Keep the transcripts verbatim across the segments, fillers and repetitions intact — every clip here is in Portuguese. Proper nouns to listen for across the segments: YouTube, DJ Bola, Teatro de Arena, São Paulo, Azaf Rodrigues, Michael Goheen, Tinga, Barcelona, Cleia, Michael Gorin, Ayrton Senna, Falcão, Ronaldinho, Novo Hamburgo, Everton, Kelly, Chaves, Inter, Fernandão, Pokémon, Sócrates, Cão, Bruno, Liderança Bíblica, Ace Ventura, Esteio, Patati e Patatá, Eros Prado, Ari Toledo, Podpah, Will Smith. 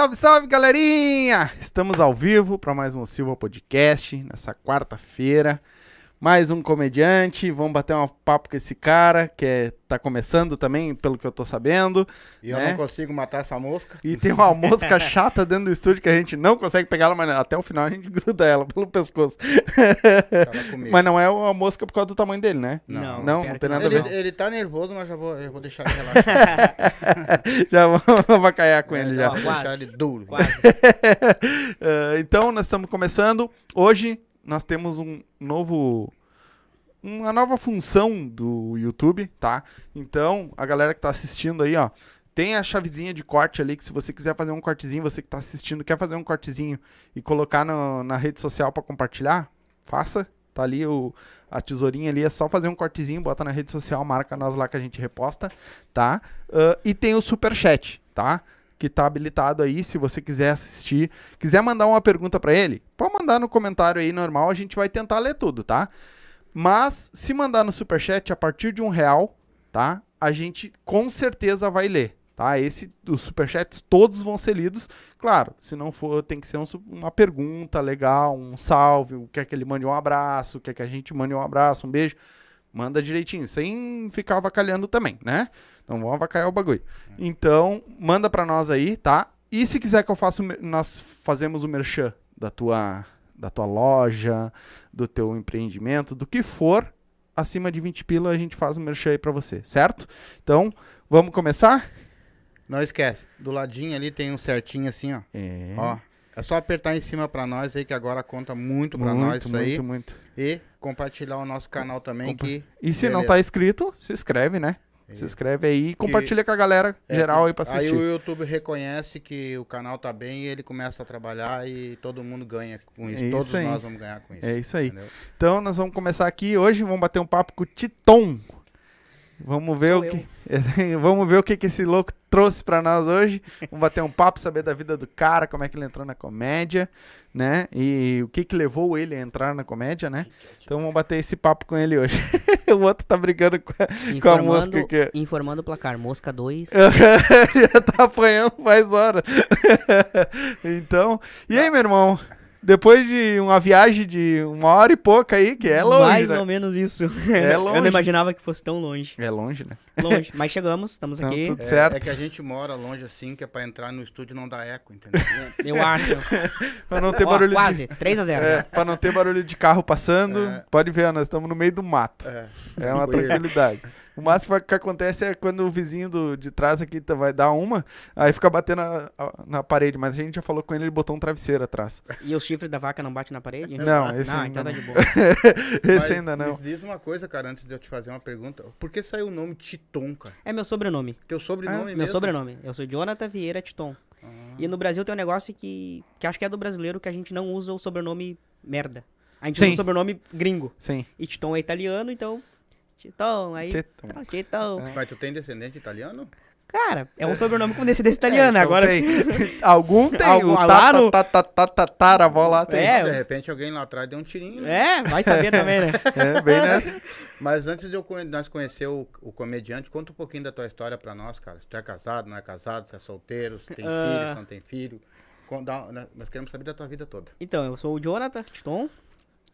Salve, salve, galerinha! Estamos ao vivo para mais um Silva Podcast, nessa quarta-feira. Mais um comediante, vamos bater um papo com esse cara, que é, tá começando também, pelo que eu tô sabendo. E né? Eu não consigo matar essa mosca. E tem uma mosca chata dentro do estúdio que a gente não consegue pegar ela, mas até o final a gente gruda ela pelo pescoço. Mas não é uma mosca por causa do tamanho dele, né? Não, não, não, não tem nada ele, a ver. Ele tá nervoso, mas já vou, eu vou deixar ele relaxar. Já vamos vacaiar com é, ele já. Vou deixar ele duro. Quase. uh, então, nós estamos começando. Hoje, nós temos um novo... uma nova função do YouTube, tá? Então, a galera que tá assistindo aí, ó, tem a chavezinha de corte ali, que se você quiser fazer um cortezinho, você que tá assistindo, quer fazer um cortezinho e colocar no, na rede social pra compartilhar, faça. Tá ali o, a tesourinha ali, é só fazer um cortezinho, bota na rede social, marca nós lá que a gente reposta, tá? Uh, e tem o superchat, tá? Que tá habilitado aí, se você quiser assistir. Quiser mandar uma pergunta pra ele, pode mandar no comentário aí, normal, a gente vai tentar ler tudo, tá? Mas, se mandar no superchat, a partir de um real, tá? A gente com certeza vai ler, tá? Esse, os superchats, todos vão ser lidos. Claro, se não for, tem que ser um, uma pergunta legal, um salve, quer que ele mande um abraço, quer que a gente mande um abraço, um beijo. Manda direitinho, sem ficar avacalhando também, né? Não vão avacalhar o bagulho. Então, manda pra nós aí, tá? E se quiser que eu faça, nós fazemos o merchan da tua... da tua loja, do teu empreendimento, do que for, acima de vinte pila a gente faz um merchan aí pra você, certo? Então, vamos começar? Não esquece, do ladinho ali tem um certinho assim, ó. É, ó, é só apertar em cima pra nós aí, que agora conta muito pra muito, nós isso muito, aí. Muito, muito, E compartilhar o nosso canal também. Compa que... E se beleza. Não tá inscrito, se inscreve, né? Se inscreve aí e compartilha que, com a galera é, geral aí pra assistir. Aí o YouTube reconhece que o canal tá bem e ele começa a trabalhar e todo mundo ganha com isso. É isso Todos aí. nós vamos ganhar com isso. É isso aí. Entendeu? Então nós vamos começar aqui hoje, vamos bater um papo com o Titon. Vamos ver, o que, vamos ver o que, que esse louco trouxe pra nós hoje. Vamos bater um papo, saber da vida do cara, como é que ele entrou na comédia, né? E o que que levou ele a entrar na comédia, né? Então vamos bater esse papo com ele hoje. O outro tá brigando com a, com a mosca aqui. Informando o placar, mosca dois. Já tá apanhando faz hora. Então, e aí, meu irmão? Depois de uma viagem de uma hora e pouca aí, que é longe, Mais né? ou menos isso. É longe. Eu não imaginava que fosse tão longe. É longe, né? Longe, mas chegamos, estamos então, aqui. Tudo é, certo. É que a gente mora longe assim, que é pra entrar no estúdio não dá eco, entendeu? Eu acho. Pra não ter Ó, barulho quase, de... três a zero. É, pra não ter barulho de carro passando, é. Pode ver, nós estamos no meio do mato. É, é uma tranquilidade. O máximo que acontece é quando o vizinho do, de trás aqui vai dar uma, aí fica batendo na, na parede. Mas a gente já falou com ele, ele botou um travesseiro atrás. E o chifre da vaca não bate na parede? Não, esse não, ainda então não. Tá de boa. Esse mas ainda não. Me diz uma coisa, cara, antes de eu te fazer uma pergunta. Por que saiu o nome Titon, cara? É meu sobrenome. Teu sobrenome ah, mesmo? Meu sobrenome. Eu sou Jonathan Vieira Titon. Ah. E no Brasil tem um negócio que, que acho que é do brasileiro, que a gente não usa o sobrenome merda. A gente Sim. usa o sobrenome gringo. Sim. E Titon é italiano, então... Titon, aí... Titon. Titon. Mas tu tem descendente italiano? Cara, é um sobrenome com descendência italiana, é, então agora tem. Algum tem, Algum, o tataravó tá, tá, tá, tá, tá, tá, lá tem. É. De repente alguém lá atrás deu um tirinho. Né? É, vai saber também, né? É, bem nessa. Mas antes de eu, nós conhecer o, o comediante, conta um pouquinho da tua história pra nós, cara. Se tu é casado, não é casado, se é solteiro, se tem uh... filho, se não tem filho. Nós queremos saber da tua vida toda. Então, eu sou o Jonathan Titon,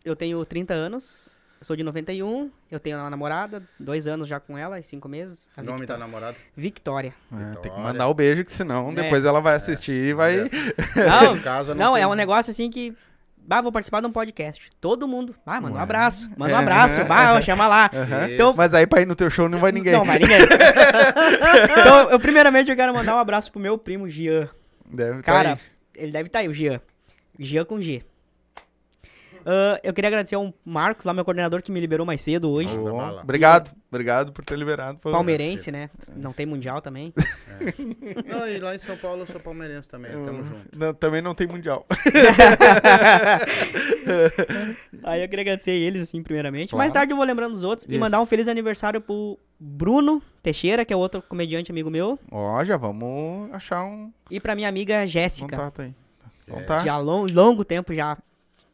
eu tenho trinta anos... Sou de noventa e um, eu tenho uma namorada, dois anos já com ela e cinco meses. O nome da namorada? Victória. É, Victória. Tem que mandar o beijo, que senão é. depois ela vai assistir é. e vai... Não, Caso não, não é um negócio assim que... Bah, vou participar de um podcast. Todo mundo. Ah, manda um abraço. Manda um abraço. Bah, chama lá. Uhum. Então, mas aí pra ir no teu show não vai ninguém. Não vai ninguém. Então, eu, primeiramente eu quero mandar um abraço pro meu primo, Gian. Deve Cara, tá ele deve estar tá aí, o Gian. Gian com G. Uh, eu queria agradecer ao Marcos, lá meu coordenador, que me liberou mais cedo hoje. Oh, tá obrigado, e, obrigado por ter liberado. Palmeirense, né? É. Não tem mundial também. É. Não, e lá em São Paulo eu sou palmeirense também, eu, tamo junto. Não, também não tem mundial. Aí eu queria agradecer eles, assim, primeiramente. Claro. Mais tarde eu vou lembrando os outros. Isso. E mandar um feliz aniversário pro Bruno Teixeira, que é outro comediante amigo meu. Ó, já vamos achar um... E pra minha amiga Jéssica. Contato aí. Contato. Já há long, longo tempo já...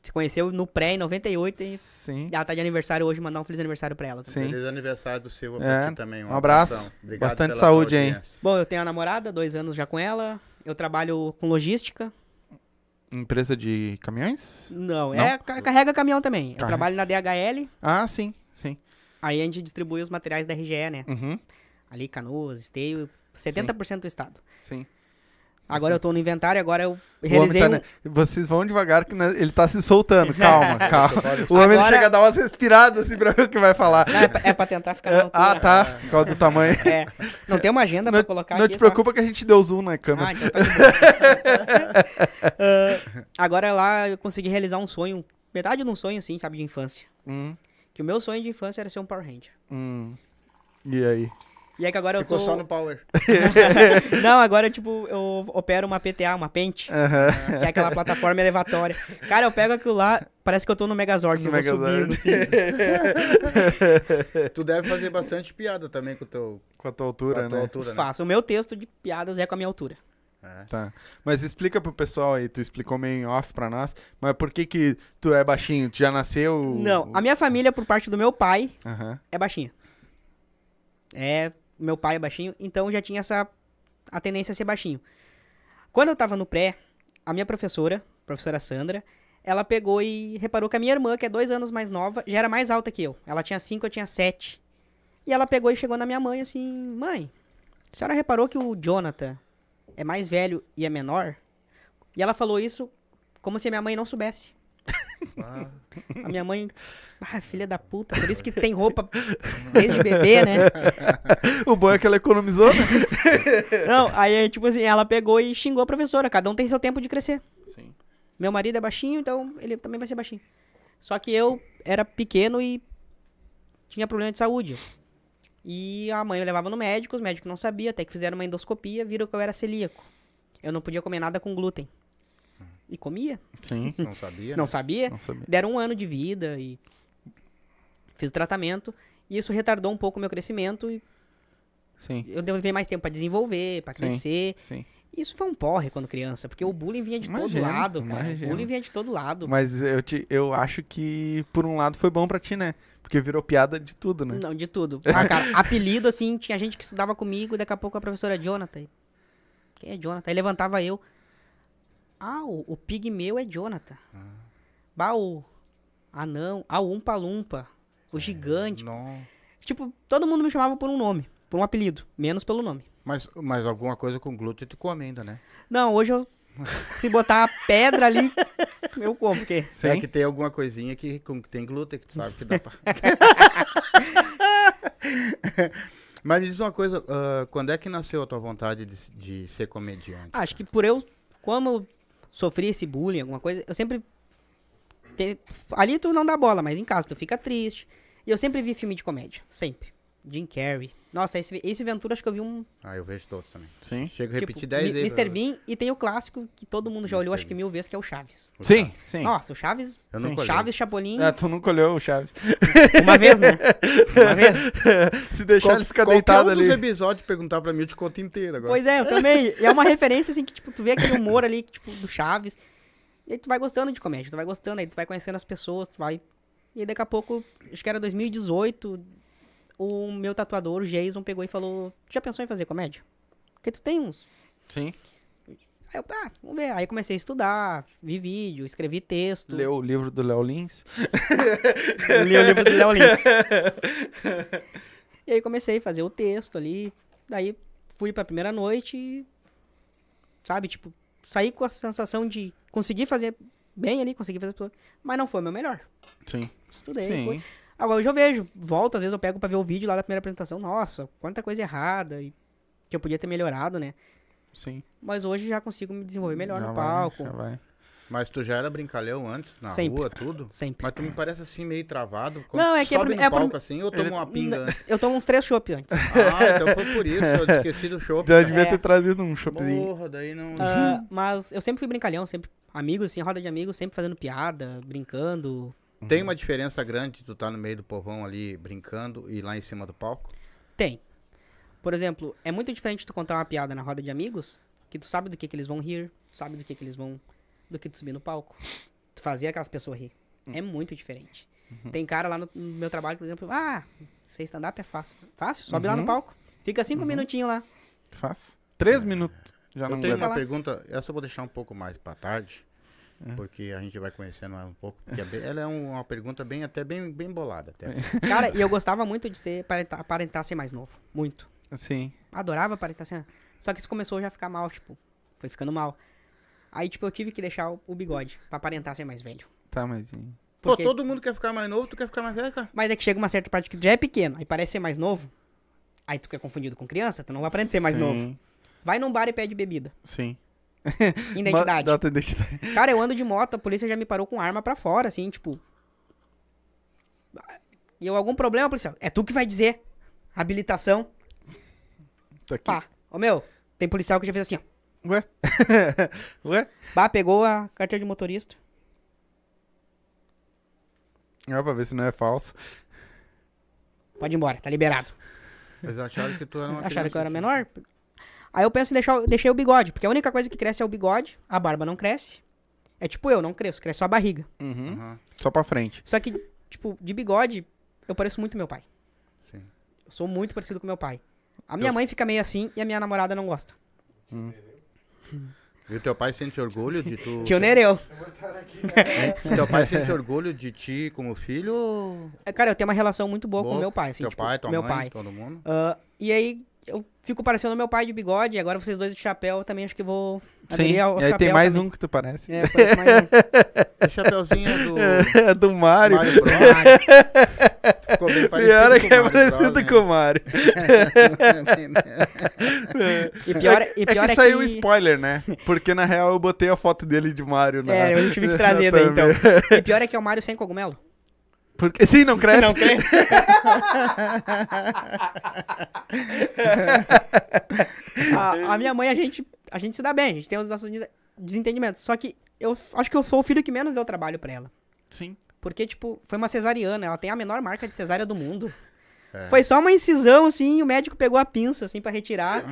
Se conheceu no pré em noventa e oito e Sim. ela tá de aniversário hoje, mandar um feliz aniversário pra ela também. Sim. Feliz aniversário do Silva é. pra ti também. Um abraço, abração. Obrigado bastante saúde, hein. Bom, eu tenho a namorada, dois anos já com ela, Eu trabalho com logística. Empresa de caminhões? Não, Não. É, carrega caminhão também. Carrega. Eu trabalho na D H L. Ah, sim, sim. Aí a gente distribui os materiais da R G E, né? Uhum. Ali, Canoas, Esteio, setenta por cento sim. do estado. Sim. Agora sim. eu tô no inventário, agora eu realizei... Tá, um... né? Vocês vão devagar, que ele tá se soltando. Calma, calma. O homem agora... chega a dar umas respiradas assim pra ver o que vai falar. Não, é, pra, é pra tentar ficar na altura. Ah, tá. Por causa do tamanho. É. Não tem uma agenda não, pra colocar não aqui. Não te preocupa só... que a gente deu zoom na câmera. Ah, então tá de uh, Agora lá eu consegui realizar um sonho, metade de um sonho, sim, sabe, de infância. Hum. Que o meu sonho de infância era ser um Power Ranger. Hum. E aí? E é que agora Ficou eu tô... só no Power. Não, agora, tipo, eu opero uma P T A, uma Pente, uhum. que é aquela plataforma elevatória. Cara, eu pego aquilo lá, parece que eu tô no Megazord, no eu Megazord. vou subindo, assim. Tu deve fazer bastante piada também com, o teu... com a tua altura, com a tua né? altura, né? Faço. O meu texto de piadas é com a minha altura. É. Tá. Mas explica pro pessoal aí, tu explicou meio em off pra nós, mas por que que tu é baixinho? Tu já nasceu... Não, a minha família, por parte do meu pai, uhum. é baixinha. É... Meu pai é baixinho, então já tinha essa a tendência a ser baixinho. Quando eu tava no pré, a minha professora, professora Sandra, ela pegou e reparou que a minha irmã, que é dois anos mais nova, já era mais alta que eu. Ela tinha cinco, eu tinha sete. E ela pegou e chegou na minha mãe assim, mãe, a senhora reparou que o Jonathan é mais velho e é menor? E ela falou isso como se a minha mãe não soubesse. Ah. A minha mãe, ah, filha da puta, por isso que tem roupa desde bebê, né? O bom é que ela economizou. Não, aí tipo assim, ela pegou e xingou a professora. Cada um tem seu tempo de crescer. Sim. Meu marido é baixinho, então ele também vai ser baixinho. Só que eu era pequeno e tinha problema de saúde. E a mãe eu levava no médico, os médicos não sabiam, até que fizeram uma endoscopia, viram que eu era celíaco. Eu não podia comer nada com glúten. E comia. Sim, não sabia, não, né? sabia. não sabia. Deram um ano de vida e fiz o tratamento. E isso retardou um pouco o meu crescimento. E sim. Eu levei mais tempo pra desenvolver, pra sim, crescer. Sim. E isso foi um porre quando criança, porque o bullying vinha de imagina, todo lado, cara. Imagina. O bullying vinha de todo lado. Mas eu, te, eu acho que, por um lado, foi bom pra ti, né? Porque virou piada de tudo, né? Não, de tudo. Ah, cara, apelido, assim, tinha gente que estudava comigo, daqui a pouco a professora Jonathan. Quem é Jonathan? Aí levantava eu. Ah, o, o pigmeu é Jonathan. Ah. Baú. Ah, não. Ah, o Umpa-Lumpa. O é, gigante. Não. Tipo, todo mundo me chamava por um nome, por um apelido. Menos pelo nome. Mas, mas alguma coisa com glúten tu come ainda, né? Não, hoje eu... Se botar a pedra ali, eu como, porque... Será que tem alguma coisinha que, que tem glúten, que tu sabe que dá pra... Mas me diz uma coisa, uh, quando é que nasceu a tua vontade de, de ser comediante? Ah, acho que por eu... Como... Sofri esse bullying, alguma coisa, eu sempre... Te... Ali tu não dá bola, mas em casa tu fica triste. E eu sempre vi filme de comédia, sempre. Jim Carrey. Nossa, esse, esse Ventura acho que eu vi um... Ah, eu vejo todos também. Sim. Chego a tipo, repetir dez vezes. mister Bean, e tem o clássico que todo mundo já olhou, acho que mil vezes, que é o Chaves. Sim, sim. Nossa, o Chaves... Eu nunca Chaves, Chapolin... Ah, tu nunca olhou o Chaves. Uma vez, né? Uma vez. Se deixar Qual, ele ficar deitado um ali. Qualquer episódios perguntar pra mim, eu te conto inteiro agora. Pois é, eu também. E é uma referência, assim, que tipo, tu vê aquele humor ali, tipo, do Chaves. E aí tu vai gostando de comédia, tu vai gostando, aí tu vai conhecendo as pessoas, tu vai... E aí daqui a pouco, acho que era dois mil e dezoito... O meu tatuador, o Jason, pegou e falou: tu já pensou em fazer comédia? Porque tu tem uns. Sim. Aí eu, ah, vamos ver. Aí comecei a estudar, vi vídeo, escrevi texto. Leu o livro do Léo Lins? Li o livro do Léo Lins. E aí comecei a fazer o texto ali. Daí fui pra primeira noite e, sabe, tipo, saí com a sensação de conseguir fazer bem ali, consegui fazer tudo. Mas não foi o meu melhor. Sim. Estudei, Sim. foi. Agora hoje eu vejo, volto, às vezes eu pego pra ver o vídeo lá da primeira apresentação, nossa, quanta coisa errada, e que eu podia ter melhorado, né? Sim. Mas hoje já consigo me desenvolver melhor já no vai, palco. Já vai. Mas tu já era brincalhão antes, na Sempre. rua, tudo? Sempre. Mas tu me parece assim, meio travado, quando Não, é que sobe é pro... no palco é pro... assim, eu tomo Ele... uma pinga antes. Eu tomo uns três chopes antes. Ah, então foi por isso, eu esqueci do chopp. Já devia é. ter trazido um choppzinho. Porra, daí não... Uh, mas eu sempre fui brincalhão, sempre amigos, assim, roda de amigos, sempre fazendo piada, brincando... Tem uma diferença grande de tu tá no meio do povão ali brincando e lá em cima do palco? Tem. Por exemplo, é muito diferente tu contar uma piada na roda de amigos, que tu sabe do que que eles vão rir, tu sabe do que que eles vão... do que tu subir no palco. Tu fazer aquelas pessoas rir. Uhum. É muito diferente. Uhum. Tem cara lá no, no meu trabalho, por exemplo, ah, ser stand-up é fácil. Fácil? Sobe uhum. lá no palco. Fica cinco uhum. minutinhos lá. Fácil. Três minutos. Já não eu tenho uma falar. pergunta, essa eu vou deixar um pouco mais para tarde, é. porque a gente vai conhecendo ela um pouco. Porque é bem, ela é um, uma pergunta bem, até bem, bem bolada. Até. É. Cara, e eu gostava muito de ser aparentar, aparentar ser mais novo. Muito. Sim. Adorava aparentar ser. Só que isso começou já a ficar mal, tipo, foi ficando mal. Aí, tipo, eu tive que deixar o, o bigode pra aparentar ser mais velho. Tá, mas... Porque... Pô, todo mundo quer ficar mais novo, tu quer ficar mais velho, cara? Mas é que chega uma certa parte que já é pequeno, aí parece ser mais novo, aí tu quer confundido com criança, tu não vai aparecer mais novo. Vai num bar e pede bebida. Sim. Identidade. Dota identidade. Cara, eu ando de moto, a polícia já me parou com arma pra fora, assim, tipo... E eu, algum problema, policial? É tu que vai dizer. Habilitação. Tô aqui. Pá. Ô, meu, tem policial que já fez assim, ó. Ué? Ué? Bah, pegou a carteira de motorista. É, pra ver se não é falso. Pode ir embora, tá liberado. Mas acharam que tu era uma criança. Acharam que eu era menor? Aí eu penso em deixar, deixei o bigode, porque a única coisa que cresce é o bigode, a barba não cresce. É tipo eu, não cresço, cresce só a barriga. Uhum. Uhum. Só pra frente. Só que, tipo, de bigode, eu pareço muito meu pai. Sim. Eu sou muito parecido com meu pai. A minha eu... mãe fica meio assim e a minha namorada não gosta. Hum. E o teu pai sente orgulho de tu... Tio Nereu. É, teu pai sente orgulho de ti como filho? Cara, eu tenho uma relação muito boa, boa. com o meu pai. Assim, teu tipo, pai, tua meu mãe, pai. todo mundo? Uh, e aí, eu fico parecendo meu pai de bigode, e agora vocês dois de chapéu, eu também acho que vou... Sim, ao e aí tem mais também. um que tu parece. É, parece mais um. O chapéuzinho é do... É do Mário. Mário Bros. Ficou bem parecido pior é que é parecido Bros, com o Mário. E pior, e pior é que... É saiu que... o spoiler, né? Porque na real eu botei a foto dele de Mário. Na... É, eu tive que trazer daí então. E pior é que é o Mário sem cogumelo. Porque... Sim, não cresce. Não cresce. a, a minha mãe, a gente, a gente se dá bem, a gente tem os nossos desentendimentos. Só que eu acho que eu sou o filho que menos deu trabalho pra ela. Sim. Porque, tipo, foi uma cesariana, ela tem a menor marca de cesárea do mundo. É. Foi só uma incisão, assim, o médico pegou a pinça, assim, pra retirar.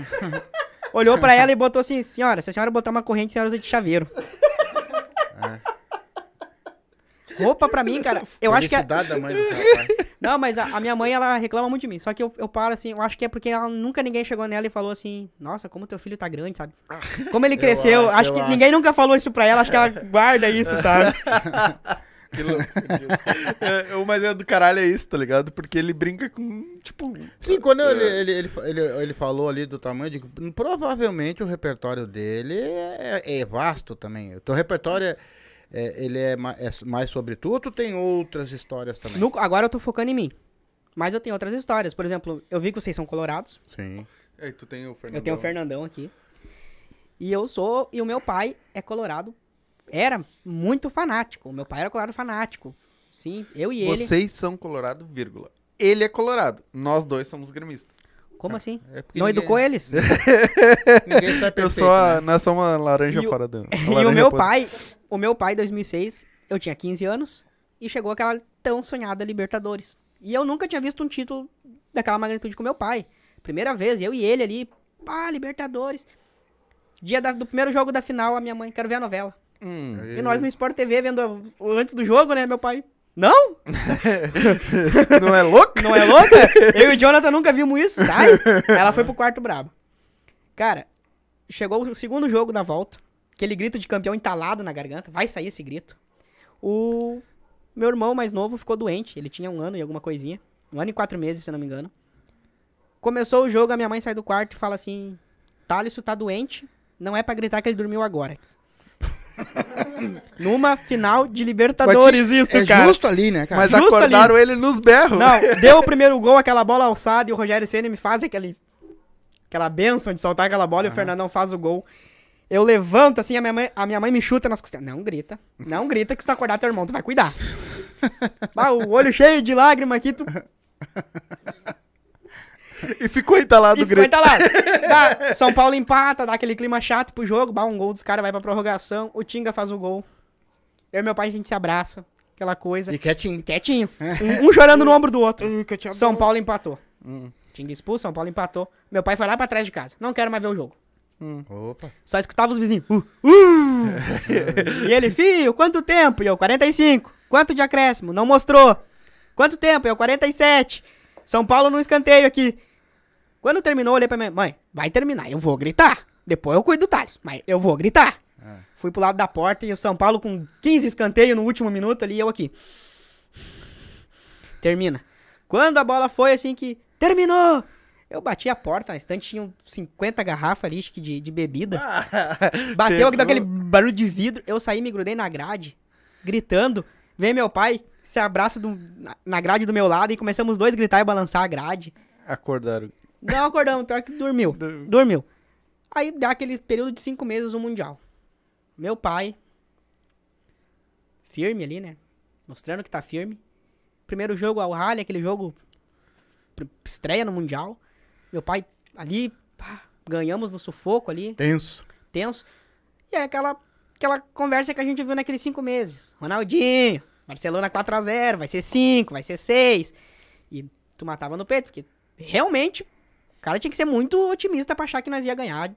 Olhou pra ela e botou assim, senhora, se a senhora botar uma corrente, a senhora usa de chaveiro. É. Roupa pra mim, cara, eu acho que... A... Da mãe do rapaz. Não, mas a, a minha mãe, ela reclama muito de mim. Só que eu, eu paro assim, eu acho que é porque ela, nunca ninguém chegou nela e falou assim, nossa, como teu filho tá grande, sabe? Como ele cresceu. Eu acho, acho que acho. ninguém nunca falou isso pra ela, acho que ela guarda isso, sabe? Que louco. É, mas é do caralho é isso, tá ligado? Porque ele brinca com, tipo... Sim, quando é. ele, ele, ele, ele falou ali do tamanho, de, provavelmente o repertório dele é, é vasto também. O teu repertório é... É, ele é mais, é mais sobre tu ou tu tem outras histórias também? No, agora eu tô focando em mim. Mas eu tenho outras histórias. Por exemplo, eu vi que vocês são colorados. Sim. E tu tem o Fernandão. Eu tenho o Fernandão aqui. E eu sou... E o meu pai é colorado. Era muito fanático. O meu pai era colorado fanático. Sim, eu e ele... Vocês são colorado, vírgula. Ele é colorado. Nós dois somos gremistas. Como assim? É não ninguém... educou eles? Ninguém sabe perfeito, eu sou a... né? Nós somos uma laranja o... fora do... E o meu pai... O meu pai, em dois mil e seis, eu tinha quinze anos e chegou aquela tão sonhada Libertadores. E eu nunca tinha visto um título daquela magnitude com meu pai. Primeira vez, eu e ele ali, pá, Libertadores. Dia da, do primeiro jogo da final, a minha mãe, quero ver a novela. Hum, e nós no Sport T V, vendo antes do jogo, né, meu pai, não? Não é louco? Não é louco? Eu e o Jonathan nunca vimos isso, sai. Ela foi pro quarto brabo. Cara, chegou o segundo jogo da volta. Aquele grito de campeão entalado na garganta. Vai sair esse grito. O meu irmão mais novo ficou doente. Ele tinha um ano e alguma coisinha. Um ano e quatro meses, se não me engano. Começou o jogo, a minha mãe sai do quarto e fala assim... Thaleson tá doente. Não é pra gritar que ele dormiu agora. Numa final de Libertadores, te... isso, é cara. É justo ali, né, cara? Mas justo acordaram ali. Ele nos berros. Não, deu o primeiro gol, aquela bola alçada. E o Rogério Senna me faz aquele... aquela bênção de soltar aquela bola. Ah. E o Fernandão faz o gol. Eu levanto, assim, a minha mãe, a minha mãe me chuta nas costelas. Não grita. Não grita que se tu acordar teu irmão, tu vai cuidar. Bah, o olho cheio de lágrima aqui, tu... E ficou entalado e o grito. Ficou entalado. Dá, São Paulo empata, dá aquele clima chato pro jogo. Bah, um gol dos caras, vai pra prorrogação. O Tinga faz o gol. Eu e meu pai, a gente se abraça. Aquela coisa. E quietinho. Quietinho. Um, um chorando no ombro do outro. São Paulo empatou. Hum. Tinga expulso, São Paulo empatou. Meu pai foi lá pra trás de casa. Não quero mais ver o jogo. Hum. Opa. Só escutava os vizinhos. Uh, uh. E ele, filho, quanto tempo? E eu, quarenta e cinco. Quanto de acréscimo? Não mostrou. Quanto tempo? E eu, quarenta e sete. São Paulo num escanteio aqui. Quando terminou, eu olhei pra minha mãe. Mãe, vai terminar, eu vou gritar. Depois eu cuido do Thales, mas eu vou gritar. É. Fui pro lado da porta e o São Paulo com quinze escanteios no último minuto ali e eu aqui. Termina. Quando a bola foi assim que... Terminou! Eu bati a porta, na estante tinham cinquenta garrafas ali de, de bebida. Ah, bateu aqui, deu aquele barulho de vidro. Eu saí, me grudei na grade, gritando. Vem meu pai, se abraça do, na, na grade do meu lado e começamos os dois a gritar e balançar a grade. Acordaram. Não acordamos, pior que dormiu. Dur... Dormiu. Aí dá aquele período de cinco meses no Mundial. Meu pai, firme ali, né? Mostrando que tá firme. Primeiro jogo ao Rally, aquele jogo estreia no Mundial. Meu pai ali, pá, ganhamos no sufoco ali. Tenso. Tenso. E é aquela, aquela conversa que a gente viu naqueles cinco meses. Ronaldinho, Barcelona quatro a zero, vai ser cinco, vai ser seis. E tu matava no peito, porque realmente o cara tinha que ser muito otimista pra achar que nós ia ganhar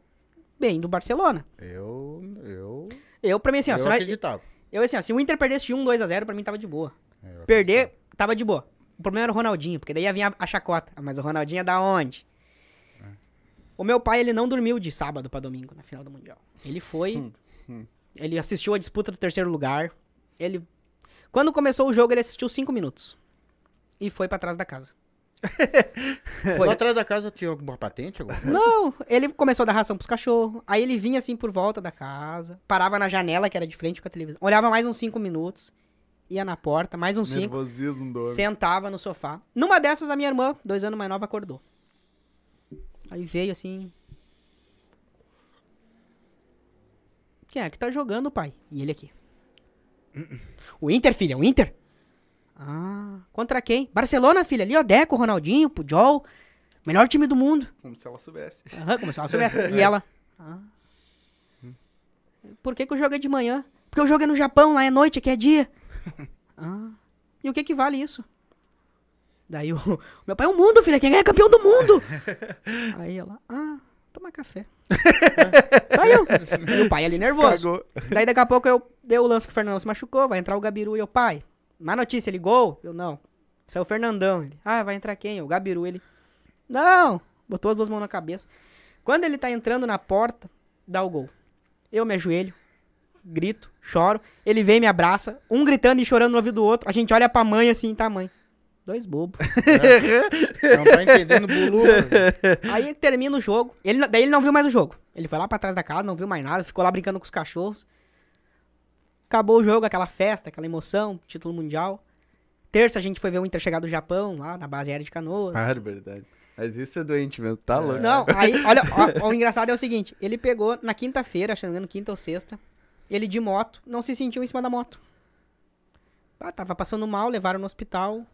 bem do Barcelona. Eu, eu... Eu, pra mim, assim, ó... Eu acreditava. Eu, assim, ó, se o Inter perdesse de um, dois a zero, pra mim tava de boa. Eu Perder, acreditava. Tava de boa. O problema era o Ronaldinho, porque daí ia vir a, a chacota. Mas o Ronaldinho é da onde? O meu pai, ele não dormiu de sábado pra domingo, na final do Mundial. Ele foi... Hum, hum. Ele assistiu a disputa do terceiro lugar. Ele... Quando começou o jogo, ele assistiu cinco minutos. E foi pra trás da casa. Foi. Lá atrás da casa tinha alguma patente? Alguma coisa? Não, ele começou a dar ração pros cachorros. Aí ele vinha assim por volta da casa. Parava na janela, que era de frente com a televisão. Olhava mais uns cinco minutos. Ia na porta, mais uns cinco. Sentava no sofá. Numa dessas, a minha irmã, dois anos mais nova, acordou. Aí veio assim... Quem é que tá jogando, pai? E ele aqui. O Inter, filha, o Inter? Ah, contra quem? Barcelona, filha, ali, ó, Deco, Ronaldinho, Pujol. Melhor time do mundo. Como se ela soubesse. Aham, como se ela soubesse. E ela... Ah. Por que que eu joguei de manhã? Porque eu joguei no Japão, lá é noite, aqui é dia. Ah. E o que que vale isso? Daí o, o meu pai é o mundo, filha. Quem é campeão do mundo? Aí ela, ah, toma café. Ah, saiu. E o pai ali nervoso. Cagou. Daí daqui a pouco eu dei o lance que o Fernandão se machucou. Vai entrar o Gabiru e o pai. Má notícia, ele gol? Eu não. Saiu o Fernandão. Ele, ah, vai entrar quem? O Gabiru. Ele, não. Botou as duas mãos na cabeça. Quando ele tá entrando na porta, dá o gol. Eu me ajoelho. Grito, choro. Ele vem e me abraça. Um gritando e chorando no ouvido do outro. A gente olha pra mãe assim, tá, mãe? Dois bobos. É. Não tá entendendo bulu. Aí termina o jogo. Ele, daí ele não viu mais o jogo. Ele foi lá pra trás da casa, não viu mais nada. Ficou lá brincando com os cachorros. Acabou o jogo, aquela festa, aquela emoção. Título mundial. Terça a gente foi ver o Inter chegar do Japão, lá na base aérea de Canoas. Ah, é verdade. Mas isso é doente mesmo, tá louco. Não, aí, olha, ó, o engraçado é o seguinte. Ele pegou na quinta-feira, se não me engano, quinta ou sexta. Ele de moto, não se sentiu em cima da moto. Ah, tava passando mal, levaram no hospital.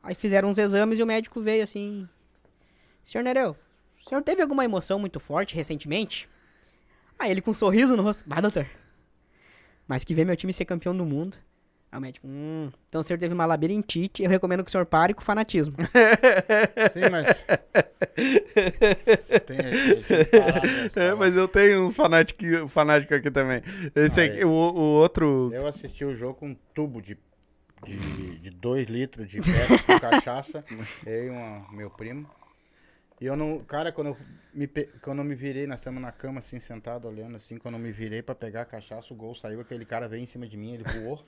Aí fizeram uns exames e o médico veio assim... Senhor Nereu, o senhor teve alguma emoção muito forte recentemente? Aí ele com um sorriso no rosto... Bah, doutor. Mas que vê meu time ser campeão do mundo. Aí o médico... Hum, então o senhor teve uma labirintite, eu recomendo que o senhor pare com o fanatismo. Sim, mas... Tem, tem que parar, né? É, mas eu tenho um fanático, um fanático aqui também. Esse aqui, o, o outro... Eu assisti o jogo com um tubo de... De dois litros de pé, cachaça, eu e uma, meu primo. E eu não, cara, quando eu me, quando eu me virei, nós estamos na cama, assim, sentado, olhando, assim, quando eu me virei pra pegar a cachaça, o gol saiu, aquele cara veio em cima de mim, ele voou.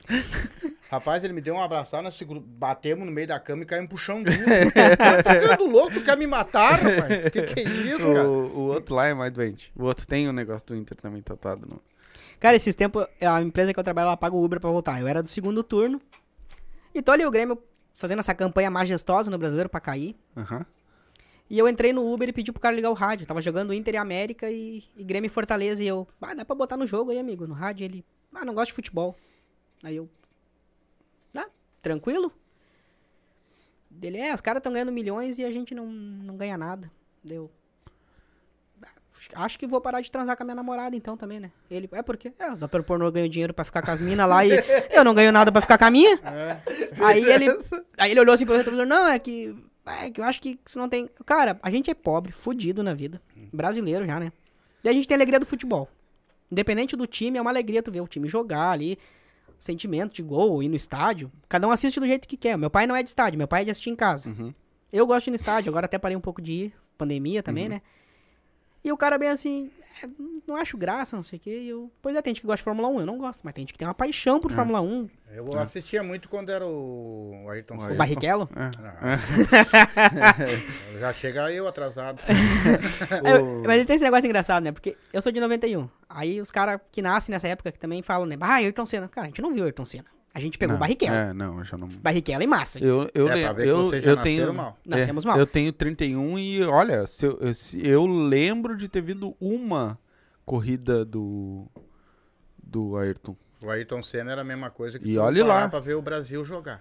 Rapaz, ele me deu um abraçado, nós batemos no meio da cama e caímos pro chão duro. Ficando louco, quer me matar, rapaz. Que que é isso, o, cara? O outro lá é mais doente. O outro tem o um negócio do Inter também tatuado. No... Cara, esses tempos, a empresa que eu trabalho, ela paga o Uber pra voltar. Eu era do segundo turno. Então ali o Grêmio fazendo essa campanha majestosa no Brasileiro pra cair. Uhum. E eu entrei no Uber e pedi pro cara ligar o rádio. Eu tava jogando Inter e América e, e Grêmio e Fortaleza. E eu, ah, dá pra botar no jogo aí, amigo. No rádio ele, ah, não gosto de futebol. Aí eu, ah, tranquilo? Ele, é, os caras tão ganhando milhões e a gente não, não ganha nada. Deu. Acho que vou parar de transar com a minha namorada então também, né? Ele, é porque é, os atores pornô ganham dinheiro pra ficar com as minas lá e eu não ganho nada pra ficar com a minha. É. Aí, ele, aí ele olhou assim pro retrovisor, não, é que, é que eu acho que isso não tem... Cara, a gente é pobre, fudido na vida, brasileiro já, né? E a gente tem a alegria do futebol. Independente do time, é uma alegria tu ver o time jogar ali, o sentimento de gol, ir no estádio. Cada um assiste do jeito que quer. Meu pai não é de estádio, meu pai é de assistir em casa. Uhum. Eu gosto de ir no estádio, agora até parei um pouco de ir, pandemia também, uhum, né? E o cara bem assim, é, não acho graça, não sei o quê. Eu... Pois é, tem gente que gosta de Fórmula um, eu não gosto. Mas tem gente que tem uma paixão por é. Fórmula um. Eu é. assistia muito quando era o Ayrton Senna. O Barrichello? É. É. É. Já chega eu atrasado. o... é, mas tem esse negócio engraçado, né? Porque eu sou de noventa e um. Aí os caras que nascem nessa época que também falam, né? Ah, Ayrton Senna. Cara, a gente não viu Ayrton Senna. A gente pegou o Barrichello. É, não, eu já não... Barrichello em massa. Eu, eu, é, pra ver que eu, vocês já eu tenho, mal. Nascemos é, mal. Eu tenho trinta e um e, olha, se eu, se eu lembro de ter vindo uma corrida do, do Ayrton. O Ayrton Senna era a mesma coisa que e olha lá pra ver o Brasil jogar.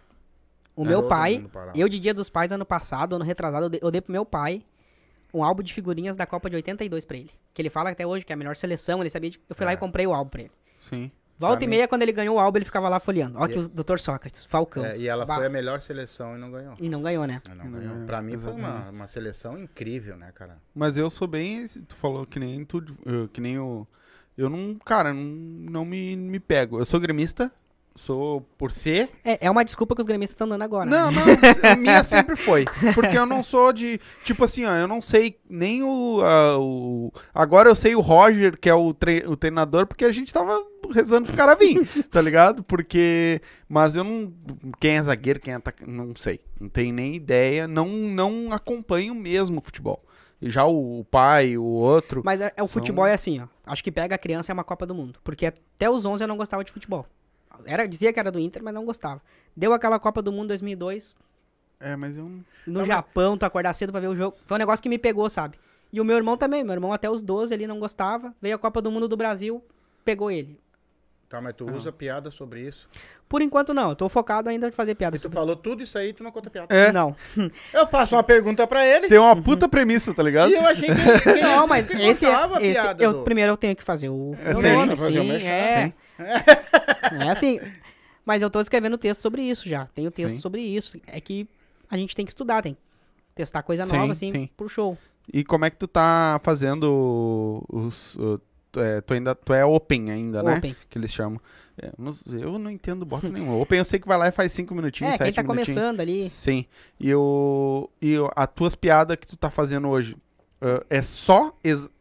O era meu pai, eu de Dia dos Pais, ano passado, ano retrasado, eu dei, eu dei pro meu pai um álbum de figurinhas da Copa de oitenta e dois pra ele. Que ele fala até hoje que é a melhor seleção, ele sabia de... Eu fui é. lá e comprei o álbum pra ele. Sim. Volta e meia, quando ele ganhou o álbum, ele ficava lá folheando. Ó que o doutor Sócrates, Falcão. É, e ela bah. foi a melhor seleção e não ganhou. E não ganhou, né? Não, não ganhou. Ganhou. Pra mim Exatamente. foi uma, uma seleção incrível, né, cara? Mas eu sou bem... Tu falou que nem tu... Que nem o... Eu não... Cara, não, não me, me pego. Eu sou gremista. Sou por ser... É, é uma desculpa que os gremistas estão dando agora. Não, né? não. A minha sempre foi. Porque eu não sou de... Tipo assim, ó, eu não sei nem o... A, o agora eu sei o Roger, que é o, tre, o treinador, porque a gente tava... rezando pro cara vir, tá ligado? Porque... Mas eu não... Quem é zagueiro, quem é atacante, não sei. Não tenho nem ideia. Não, não acompanho mesmo o futebol. Já o pai, o outro... Mas é, é, o são... futebol é assim, ó. Acho que pega a criança é uma Copa do Mundo. Porque até os onze eu não gostava de futebol. Era, dizia que era do Inter, mas não gostava. Deu aquela Copa do Mundo dois mil e dois. É, mas eu... No não, Japão, tu acordar cedo pra ver o jogo. Foi um negócio que me pegou, sabe? E o meu irmão também. Meu irmão até os doze ele não gostava. Veio a Copa do Mundo do Brasil, pegou ele. Tá, mas tu não. usa piada sobre isso? Por enquanto não, eu tô focado ainda em fazer piada. E tu sobre... falou tudo isso aí, tu não conta piada. É. Não. Eu faço uma pergunta pra ele. Tem uma puta uhum. premissa, tá ligado? E eu achei que, que não, mas que esse, esse piada eu, do... primeiro eu tenho que fazer o é meu nome, fazer sim, o é. é. É assim, mas eu tô escrevendo texto sobre isso já, tenho texto sim. sobre isso. É que a gente tem que estudar, tem que testar coisa sim, nova assim sim. pro show. E como é que tu tá fazendo os... os Tu é, tu, ainda, tu é open ainda, open. né? Que eles chamam. É, eu não entendo bosta nenhuma. Open eu sei que vai lá e faz cinco minutinhos, é, sete minutinhos. É, quem tá começando ali. Sim. E, o, e as tuas piadas que tu tá fazendo hoje, uh, é só ex, uh,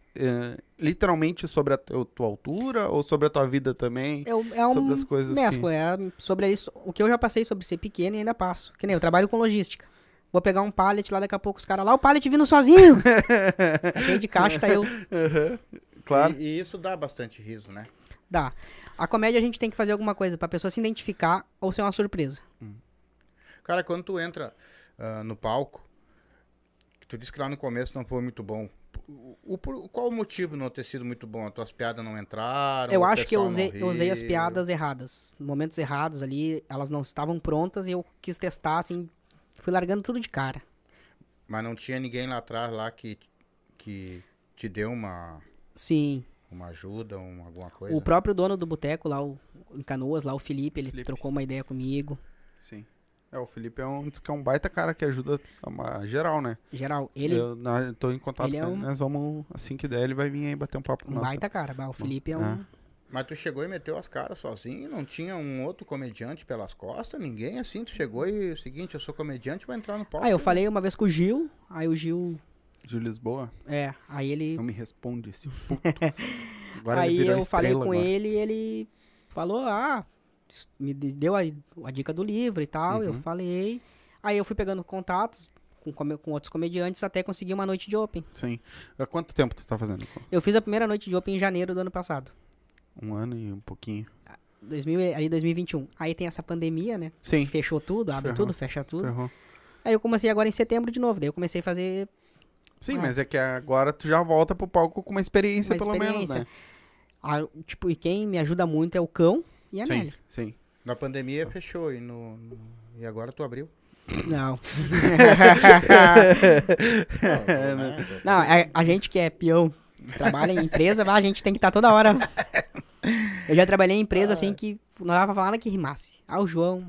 literalmente sobre a tua, tua altura ou sobre a tua vida também? Eu, é um sobre as coisas mesclo, que... é sobre isso. O que eu já passei sobre ser pequeno e ainda passo. Que nem eu trabalho com logística. Vou pegar um pallet lá, daqui a pouco os caras lá, o pallet vindo sozinho. Aqui de caixa tá eu... Uhum. Claro. E, e isso dá bastante riso, né? Dá. A comédia a gente tem que fazer alguma coisa pra pessoa se identificar ou ser uma surpresa. Hum. Cara, quando tu entra uh, no palco, tu disse que lá no começo não foi muito bom. O, o, qual o motivo não ter sido muito bom? As tuas piadas não entraram? Eu acho que eu usei, eu usei as piadas erradas. Momentos errados ali, elas não estavam prontas e eu quis testar, assim, fui largando tudo de cara. Mas não tinha ninguém lá atrás lá que, que te deu uma... Sim. Uma ajuda, uma, alguma coisa? O próprio dono do boteco lá, o, em Canoas, lá, o Felipe, ele Felipe. trocou uma ideia comigo. Sim. É, o Felipe é um, diz que é um baita cara que ajuda a, a geral, né? Geral. Ele... Eu, eu tô em contato ele com é um, ele, nós vamos, assim que der, ele vai vir aí bater um papo com um nós. Um baita cara, o Felipe é um... É. Mas tu chegou e meteu as caras sozinho, não tinha um outro comediante pelas costas, ninguém assim, tu chegou e o seguinte, eu sou comediante, vou entrar no palco. Ah, eu né? falei uma vez com o Gil, aí o Gil... De Lisboa? É, aí ele... Não me responde esse puto. Agora aí ele eu falei com agora. ele e ele falou, ah, me deu a, a dica do livro e tal, uhum. eu falei. Aí eu fui pegando contatos com, com outros comediantes até conseguir uma noite de open. Sim. Há quanto tempo tu tá fazendo? Eu fiz a primeira noite de open em janeiro do ano passado. Um ano e um pouquinho. dois mil, aí dois mil e vinte e um. Aí tem essa pandemia, né? Sim. Fechou tudo, abre ferrou, tudo, fecha tudo. Ferrou. Aí eu comecei agora em setembro de novo, daí eu comecei a fazer... Sim, ah, mas é que agora tu já volta pro palco com uma experiência, uma pelo experiência. menos, né? Ah, tipo, e quem me ajuda muito é o Cão e a sim, Nelly. Sim, na pandemia ah. fechou e, no, no, e agora tu abriu? Não. Não, a, a gente que é peão, trabalha em empresa, a gente tem que estar tá toda hora. Eu já trabalhei em empresa ah. assim que não dava pra falar nada que rimasse. Ah, o João...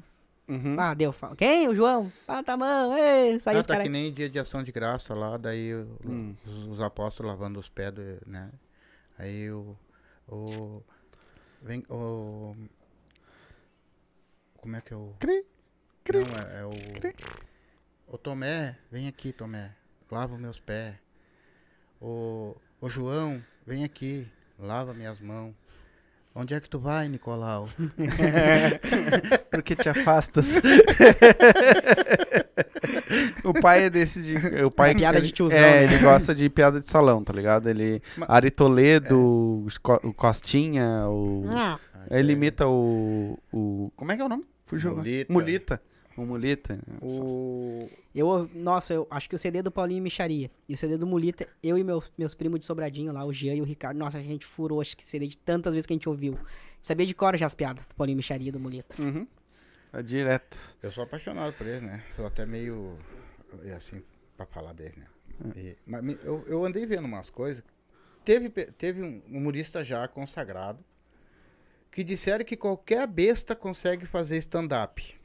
Uhum. Ah, deu. Quem? O João? Ah, tá mão. Ei, saiu ah, tá cara... que nem dia de ação de graça lá, daí hum. os, os apóstolos lavando os pés, do, né? Aí o... o vem o... Como é que é o... Cri, cri, não, é, é o... Cri. O Tomé, vem aqui, Tomé. Lava os meus pés. O... Ô João, vem aqui, lava minhas mãos. Onde é que tu vai, Nicolau? Por que te afastas? O pai é desse de... O pai é piada ele, de tiozão. É, né? Ele gosta de piada de salão, tá ligado? Ele... Mas, Ari Toledo, é. o Costinha, o... Ah, ele imita o, o... Como é que é o nome? Fugiu. Mulita. Mulita. O Mulita. O... Eu, nossa, eu acho que o C D do Paulinho e Micharia. E o C D do Mulita, eu e meus, meus primos de Sobradinho lá, o Jean e o Ricardo. Nossa, a gente furou, acho que C D de tantas vezes que a gente ouviu. Sabia de cor já as piadas do Paulinho e Micharia, do Mulita. Uhum. É direto. Eu sou apaixonado por eles, né? Sou até meio... assim, pra falar deles, né? É. E, mas eu, eu andei vendo umas coisas. Teve, teve um humorista já consagrado que disseram que qualquer besta consegue fazer stand-up.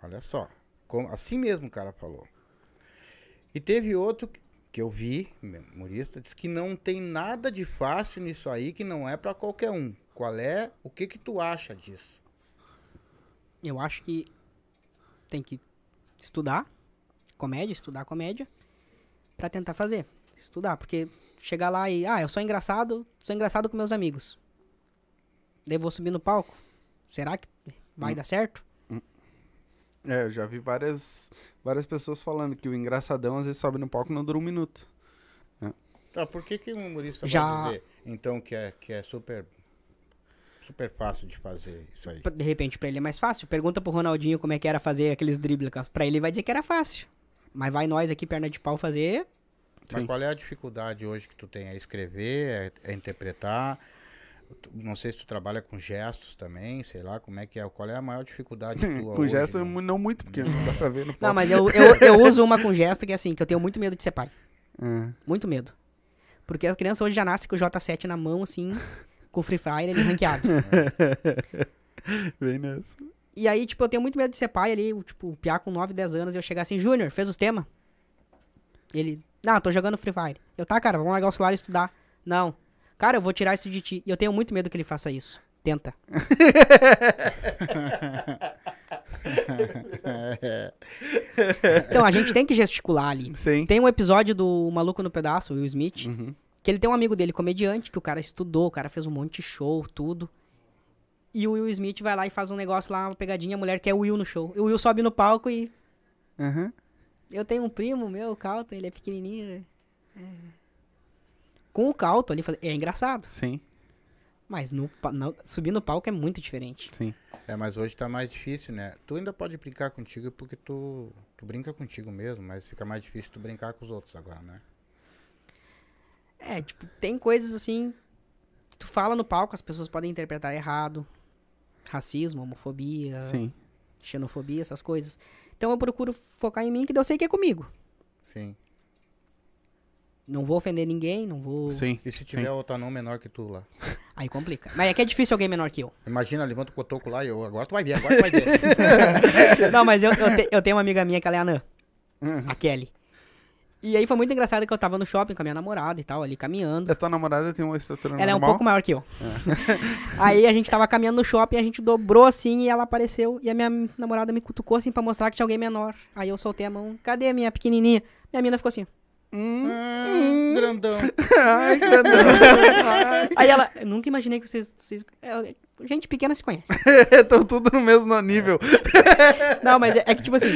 Olha só, como, assim mesmo o cara falou. E teve outro que eu vi, humorista, disse que não tem nada de fácil nisso aí, que não é pra qualquer um. Qual é, o que que tu acha disso? Eu acho que tem que estudar comédia, estudar comédia, pra tentar fazer. Estudar, porque chegar lá e, ah, eu sou engraçado, sou engraçado com meus amigos. Daí vou subir no palco. Será que vai hum. dar certo? É, eu já vi várias, várias pessoas falando que o engraçadão às vezes sobe no palco e não dura um minuto. É. Tá, por que que um humorista já... vai dizer, então, que é, que é super, super fácil de fazer isso aí? De repente, pra ele é mais fácil. Pergunta pro Ronaldinho como é que era fazer aqueles dribles. Pra ele vai dizer que era fácil. Mas vai nós aqui, perna de pau, fazer... Mas sim. Qual é a dificuldade hoje que tu tem? É escrever, é, é interpretar... Não sei se tu trabalha com gestos também, sei lá, como é que é, qual é a maior dificuldade tua? Com gestos, né? Não muito, porque não dá pra ver no palco. Não, mas eu, eu, eu uso uma com gesto que é assim, que eu tenho muito medo de ser pai. É. Muito medo. Porque as crianças hoje já nascem com o J sete na mão, assim, com o Free Fire ali ranqueado. Vem nessa. E aí, tipo, eu tenho muito medo de ser pai ali, tipo, o Piá com nove, dez anos, e eu chegar assim, Júnior, fez os temas? Ele, não, tô jogando Free Fire. Eu, tá, cara, vamos largar o celular e estudar. Não. Cara, eu vou tirar isso de ti. E eu tenho muito medo que ele faça isso. Tenta. Então, a gente tem que gesticular ali. Sim. Tem um episódio do Maluco no Pedaço, Will Smith, uhum. que ele tem um amigo dele, comediante, que o cara estudou, o cara fez um monte de show, tudo. E o Will Smith vai lá e faz um negócio lá, uma pegadinha, a mulher quer o Will no show. E o Will sobe no palco e... Uhum. Eu tenho um primo meu, o Calton, ele é pequenininho. É... Com o Calto ali, é engraçado. Sim. Mas no, no, subir no palco é muito diferente. Sim. É, mas hoje tá mais difícil, né? Tu ainda pode brincar contigo porque tu, tu brinca contigo mesmo, mas fica mais difícil tu brincar com os outros agora, né? É, tipo, tem coisas assim... Tu fala no palco, as pessoas podem interpretar errado. Racismo, homofobia, sim. Xenofobia, essas coisas. Então eu procuro focar em mim, que eu sei que é comigo. Sim. Não vou ofender ninguém, não vou... Sim. E se tiver sim. outro anão menor que tu lá? Aí complica. Mas é que é difícil alguém menor que eu. Imagina, levanta o cotoco lá e eu... Agora tu vai ver, agora tu vai ver. Não, mas eu, eu, te, eu tenho uma amiga minha que ela é anã. Uhum. A Kelly. E aí foi muito engraçado que eu tava no shopping com a minha namorada e tal, ali caminhando. A tua namorada tem uma estrutura normal? Ela é um pouco maior que eu. É. Aí a gente tava caminhando no shopping, a gente dobrou assim e ela apareceu. E a minha namorada me cutucou assim pra mostrar que tinha alguém menor. Aí eu soltei a mão. Cadê a minha pequenininha? Minha mina ficou assim... Hum, hum, grandão. Ai, grandão. Ai. Aí ela, nunca imaginei que vocês, vocês... Gente pequena se conhece. Estão tudo no mesmo nível. É. Não, mas é, é que tipo assim,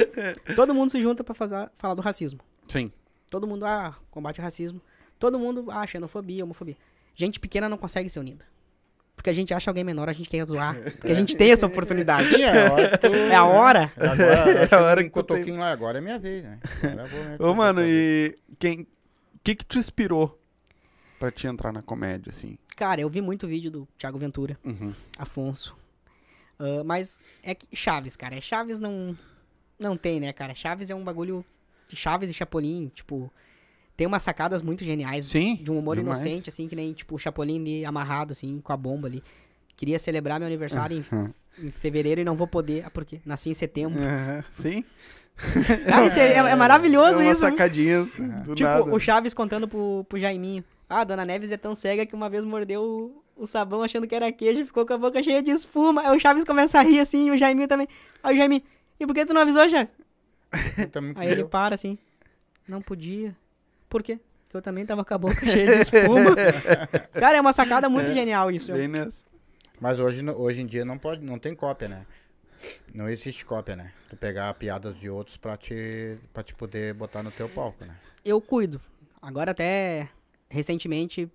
todo mundo se junta pra fazer, falar do racismo. Sim. Todo mundo, ah, combate o racismo. Todo mundo, ah, xenofobia, homofobia. Gente pequena não consegue ser unida. Porque a gente acha alguém menor, a gente quer zoar. Porque a gente tem essa oportunidade. É a hora. Que tu... É a hora? É agora, é a hora que eu toquinho tem... lá agora, é minha vez, né? Agora vou, né? Ô, mano, e quem que, que te inspirou pra te entrar na comédia, assim? Cara, eu vi muito vídeo do Thiago Ventura, uhum. Afonso. Uh, mas é que Chaves, cara. Chaves não, não tem, né, cara? Chaves é um bagulho... Chaves e Chapolin, tipo... Tem umas sacadas muito geniais. Sim, de um humor demais. Inocente, assim, que nem, tipo, o Chapolin ali amarrado, assim, com a bomba ali. Queria celebrar meu aniversário uhum. em, em fevereiro e não vou poder. Ah, por quê? Nasci em setembro. Uhum. Sim. Cara, isso é, é, é maravilhoso é uma isso. Uma sacadinha do tipo, nada. O Chaves contando pro, pro Jaiminho. Ah, Dona Neves é tão cega que uma vez mordeu o, o sabão achando que era queijo e ficou com a boca cheia de espuma. Aí o Chaves começa a rir, assim, e o Jaiminho também. Aí o Jaiminho, e por que tu não avisou, Chaves? Aí ele para, assim, não podia. Por quê? que eu também tava com a boca cheia de espuma. Cara, é uma sacada muito é, genial isso. Bem nessa. Mas hoje, hoje em dia não, pode, não tem cópia, né? Não existe cópia, né? Tu pegar piadas de outros pra te, pra te poder botar no teu palco, né? Eu cuido. Agora até recentemente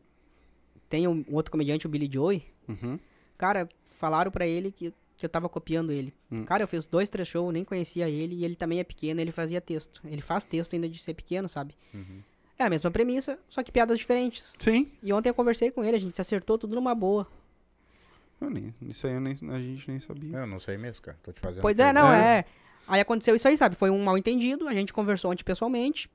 tem um outro comediante, o Billy Joy. Uhum. Cara, falaram pra ele que, que eu tava copiando ele. Uhum. Cara, eu fiz dois, três shows, nem conhecia ele. E ele também é pequeno, ele fazia texto. Ele faz texto ainda de ser pequeno, sabe? Uhum. É a mesma premissa, só que piadas diferentes. Sim. E ontem eu conversei com ele, a gente se acertou tudo numa boa. Eu nem, isso aí eu nem, a gente nem sabia. Eu não sei mesmo, cara. Tô te fazendo. Pois é, não, é. é. Aí aconteceu isso aí, sabe? Foi um mal entendido, a gente conversou ontem pessoalmente.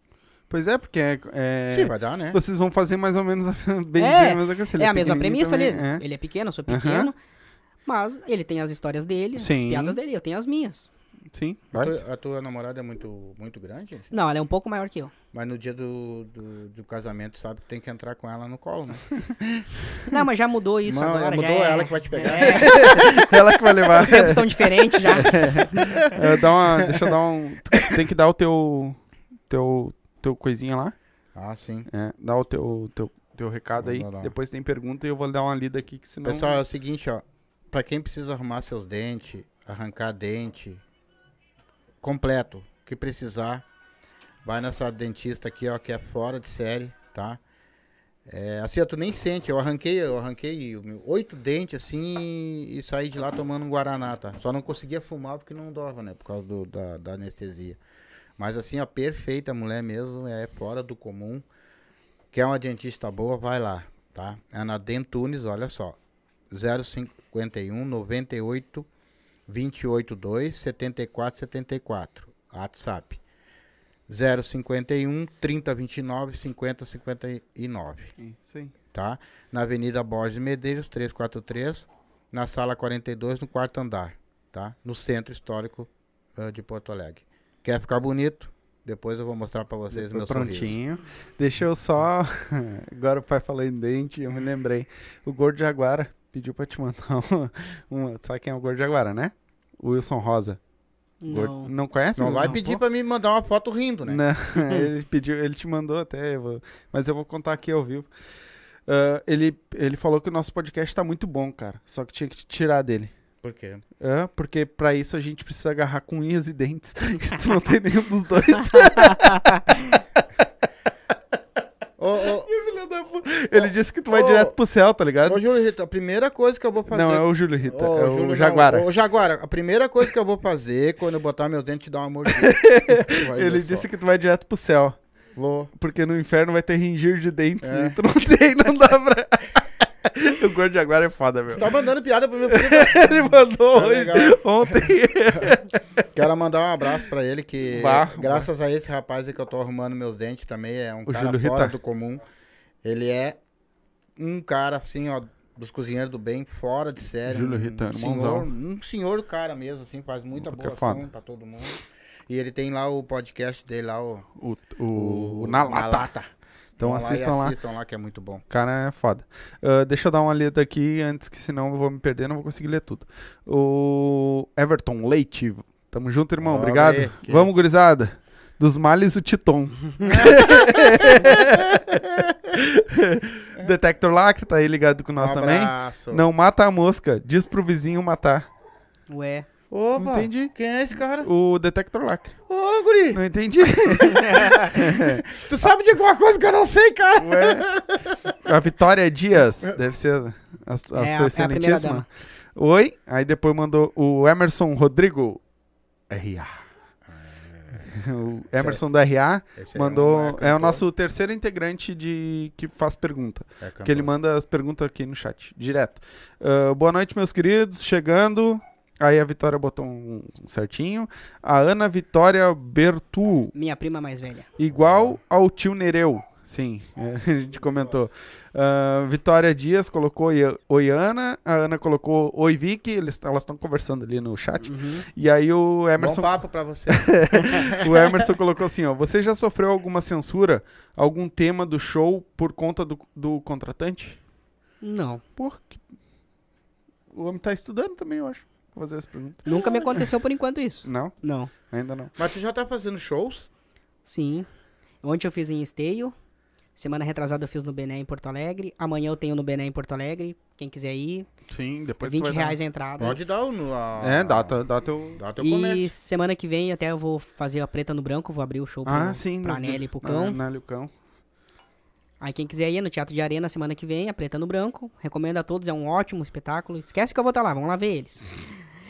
Pois é, porque é, é... Sim, vai dar, né? Vocês vão fazer mais ou menos bem é, dizer, mas é, é a mesma premissa ali. É. Ele é pequeno, eu sou pequeno. Uh-huh. Mas ele tem as histórias dele, sim, as piadas dele, eu tenho as minhas. Sim. A tua, a tua namorada é muito, muito grande? Assim? Não, ela é um pouco maior que eu. Mas no dia do, do, do casamento, sabe que tem que entrar com ela no colo, né? Não, mas já mudou isso mas agora. Mudou, já é... ela que vai te pegar. É. Ela que vai levar. Os tempos estão diferentes já. É. É, dá uma, deixa eu dar um... Tu tem que dar o teu... Teu, teu coisinha lá. Ah, sim. É, dá o teu, teu, teu recado vou aí. Dar. Depois tem pergunta e eu vou dar uma lida aqui, que senão... Pessoal, é o seguinte, ó. Pra quem precisa arrumar seus dentes, arrancar dente... completo, o que precisar, vai nessa dentista aqui, ó, que é fora de série, tá? É, assim, ó, tu nem sente, eu arranquei, eu arranquei oito dentes, assim, e saí de lá tomando um Guaraná, tá? Só não conseguia fumar porque não dava, né, por causa do, da, da anestesia. Mas assim, ó, perfeita a mulher mesmo, é fora do comum. Quer uma dentista boa, vai lá, tá? É na Dentunes, olha só, zero cinquenta e um, noventa e oito, vinte e oito, dois, setenta e quatro, setenta e quatro, WhatsApp zero cinquenta e um, trinta, vinte e nove, cinquenta, cinquenta e nove. Isso aí. Tá? Na Avenida Borges Medeiros, trezentos e quarenta e três, na sala quarenta e dois, no quarto andar, tá? No Centro Histórico uh, de Porto Alegre. Quer ficar bonito? Depois eu vou mostrar pra vocês meu sorriso. Prontinho. Deixa eu só... Agora o pai falou em dente, eu me lembrei. O Gordo Jaguara pediu pra te mandar uma, uma... Sabe quem é o Gordo Jaguara, né? O Wilson Rosa. Não, Gordo, não conhece? Não vai pedir pra me mandar uma foto rindo, né? Não, ele pediu, ele te mandou até, eu vou, mas eu vou contar aqui ao vivo. Uh, ele, ele falou que o nosso podcast tá muito bom, cara. Só que tinha que te tirar dele. Por quê? É, porque pra isso a gente precisa agarrar com unhas e dentes. Tu não tem nenhum dos dois. Oh, oh. Ele disse que tu vai oh, direto pro céu, tá ligado? Ô, Júlio Rita, a primeira coisa que eu vou fazer... Não, é o Júlio Rita, oh, é o Júlio, Jaguara. Ô, Jaguara, a primeira coisa que eu vou fazer quando eu botar meus dentes e dar uma mordida. Ele disse só que tu vai direto pro céu. Vou. Porque no inferno vai ter ringir de dentes, é, e tu não tem, não dá pra... O Gordo Jaguara é foda, meu. Você tá mandando piada pro meu filho. Ele mandou tá hoje, ontem. Quero mandar um abraço pra ele, que bah, graças bah. a esse rapaz que eu tô arrumando meus dentes também, é um o cara Júlio fora Rita. do comum. Ele é um cara, assim, ó, dos cozinheiros do bem, fora de série. Júlio Rita, um senhor, um senhor cara mesmo, assim, faz muita boa ação pra todo mundo. E ele tem lá o podcast dele, lá o... O, o, o, o Na Lata. Na Lata. Então lá assistam lá. Assistam lá, que é muito bom. Cara, é foda. Uh, deixa eu dar uma lida aqui, antes que senão eu vou me perder, não vou conseguir ler tudo. O Everton Leite. Tamo junto, irmão. Olá, obrigado. Aí, que... Vamos, gurizada. Dos males, o Titon. Detector Lacre tá aí ligado com nós um também. Não mata a mosca, diz pro vizinho matar. Ué. Opa, entendi. Quem é esse cara? O Detector Lacre. Ô, guri. Não entendi. Tu sabe de alguma coisa que eu não sei, cara. Ué. A Vitória Dias, deve ser a, a é, sua excelentíssima. É a Oi. Aí depois mandou o Emerson Rodrigo R A. O Emerson do R A mandou. É, é o nosso terceiro integrante de que faz pergunta. É que ele manda as perguntas aqui no chat, direto. Uh, boa noite, meus queridos. Chegando. Aí a Vitória botou um certinho. A Ana Vitória Bertu. Minha prima mais velha. Igual ao tio Nereu. Sim, é, a gente comentou. Uh, Vitória Dias colocou Oi Ana, a Ana colocou Oi Vicky, eles, elas estão conversando ali no chat. Uhum. E aí o Emerson... Bom papo pra você. O Emerson colocou assim, ó, você já sofreu alguma censura, algum tema do show por conta do, do contratante? Não. Por que... O homem tá estudando também, eu acho, pra fazer essa pergunta. Nunca me aconteceu por enquanto isso. Não? Não. Ainda não. Mas tu já tá fazendo shows? Sim. Ontem eu fiz em Esteio. Semana retrasada eu fiz no Bené em Porto Alegre. Amanhã eu tenho no Bené em Porto Alegre. Quem quiser ir. Sim, depois vinte vai reais dar... a entrada. Pode dar o... A... É, dá, dá, dá teu, dá teu e comércio. E semana que vem até eu vou fazer a Preta no Branco. Vou abrir o show pra, ah, sim, pra Nelly e pro Cão. Nelly e o Cão. Aí quem quiser ir no Teatro de Arena semana que vem, a Preta no Branco. Recomendo a todos, é um ótimo espetáculo. Esquece que eu vou estar lá, vamos lá ver eles.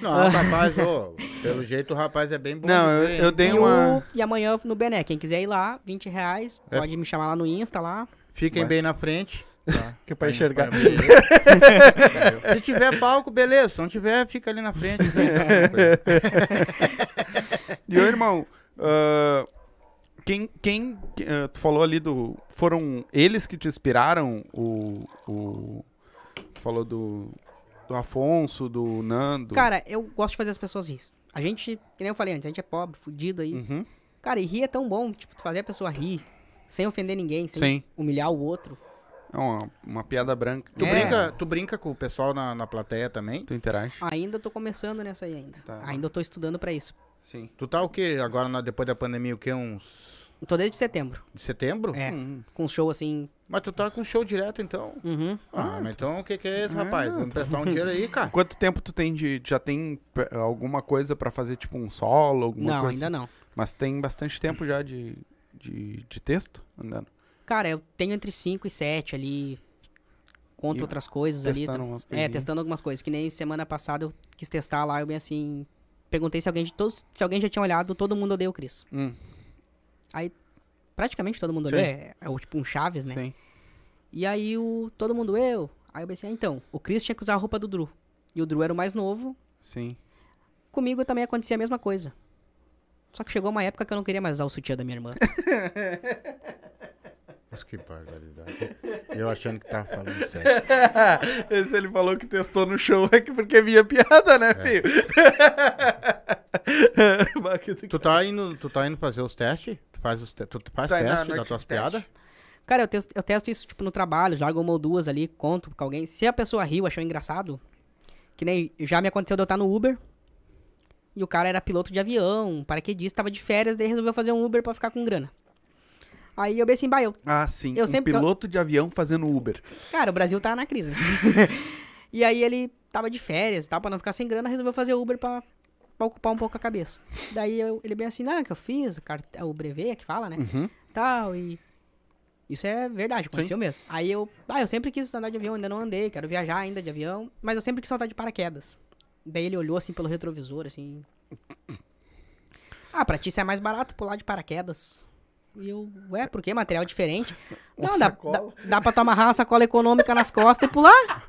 Não, rapaz, ô, pelo jeito o rapaz é bem bom. Não, eu, eu dei e uma... O, e amanhã no Bené, quem quiser ir lá, vinte reais, é. Pode me chamar lá no Insta, lá. Fiquem Vai. bem na frente. Tá. Que pra enxergar. Se tiver palco, beleza. Se não tiver, fica ali na frente. E ô, irmão, uh, quem, quem uh, tu falou ali do... Foram eles que te inspiraram o... o tu falou do... Do Afonso, do Nando. Cara, eu gosto de fazer as pessoas rir. A gente, que nem eu falei antes, a gente é pobre, fudido aí. Uhum. Cara, e rir é tão bom, tipo, fazer a pessoa rir, sem ofender ninguém, sem Sim. humilhar o outro. É uma, uma piada branca. Tu, é. brinca, tu brinca com o pessoal na, na plateia também? Tu interage? Ainda tô começando nessa aí ainda. Tá. Ainda tô estudando pra isso. Sim. Tu tá o quê? Agora, na, depois da pandemia, o quê? Uns... Tô desde setembro. De setembro? É, hum. com show assim... Mas tu tá com show direto, então? Uhum. Ah, ah mas então o que que é isso, rapaz? É, Vamos emprestar um dinheiro aí, cara. Quanto tempo tu tem de... Já tem alguma coisa pra fazer, tipo um solo? Alguma não, coisa ainda assim? Não. Mas tem bastante tempo já de, de, de texto andando? Cara, eu tenho entre cinco e sete ali. Conto e outras coisas ali. Umas é, testando algumas coisas. Que nem semana passada eu quis testar lá, eu bem assim... Perguntei se alguém, de todos, se alguém já tinha olhado Todo Mundo Odeia o Chris. Hum. Aí... Praticamente todo mundo olhou, é, é, é tipo um Chaves, né? Sim. E aí o todo mundo eu, aí eu pensei, ah, então, o Chris tinha que usar a roupa do Drew. E o Drew era o mais novo. Sim. Comigo também acontecia a mesma coisa. Só que chegou uma época que eu não queria mais usar o sutiã da minha irmã. Nossa, que barbaridade. Eu achando que tava falando sério. Esse ele falou que testou no show é porque via piada, né, filho? É. tu, tá indo, tu tá indo fazer os testes? Tu faz, os te tu faz tá teste na, na das tuas piadas? Cara, eu testo, eu testo isso tipo no trabalho, largo uma ou duas ali, conto pra alguém. Se a pessoa riu, achou engraçado, que nem já me aconteceu de eu estar no Uber, e o cara era piloto de avião, um paraquedista, tava de férias, daí resolveu fazer um Uber pra ficar com grana. Aí eu pensei, bah, eu... Ah, sim, eu um sempre, piloto eu, de avião fazendo Uber. Cara, o Brasil tá na crise, né? E aí ele tava de férias e tal, pra não ficar sem grana, resolveu fazer Uber pra, pra ocupar um pouco a cabeça. Daí eu, ele bem assim, ah, que eu fiz, o, o brevê que fala, né? Uhum. Tal, e... Isso é verdade, aconteceu sim. mesmo. Aí eu... Ah, eu sempre quis andar de avião, ainda não andei, quero viajar ainda de avião, mas eu sempre quis saltar de paraquedas. Daí ele olhou assim pelo retrovisor, assim... Ah, pra ti isso é mais barato pular de paraquedas... E eu, ué, por que? Material diferente. Uma não, dá, dá, dá pra tu amarrar uma sacola econômica nas costas e pular.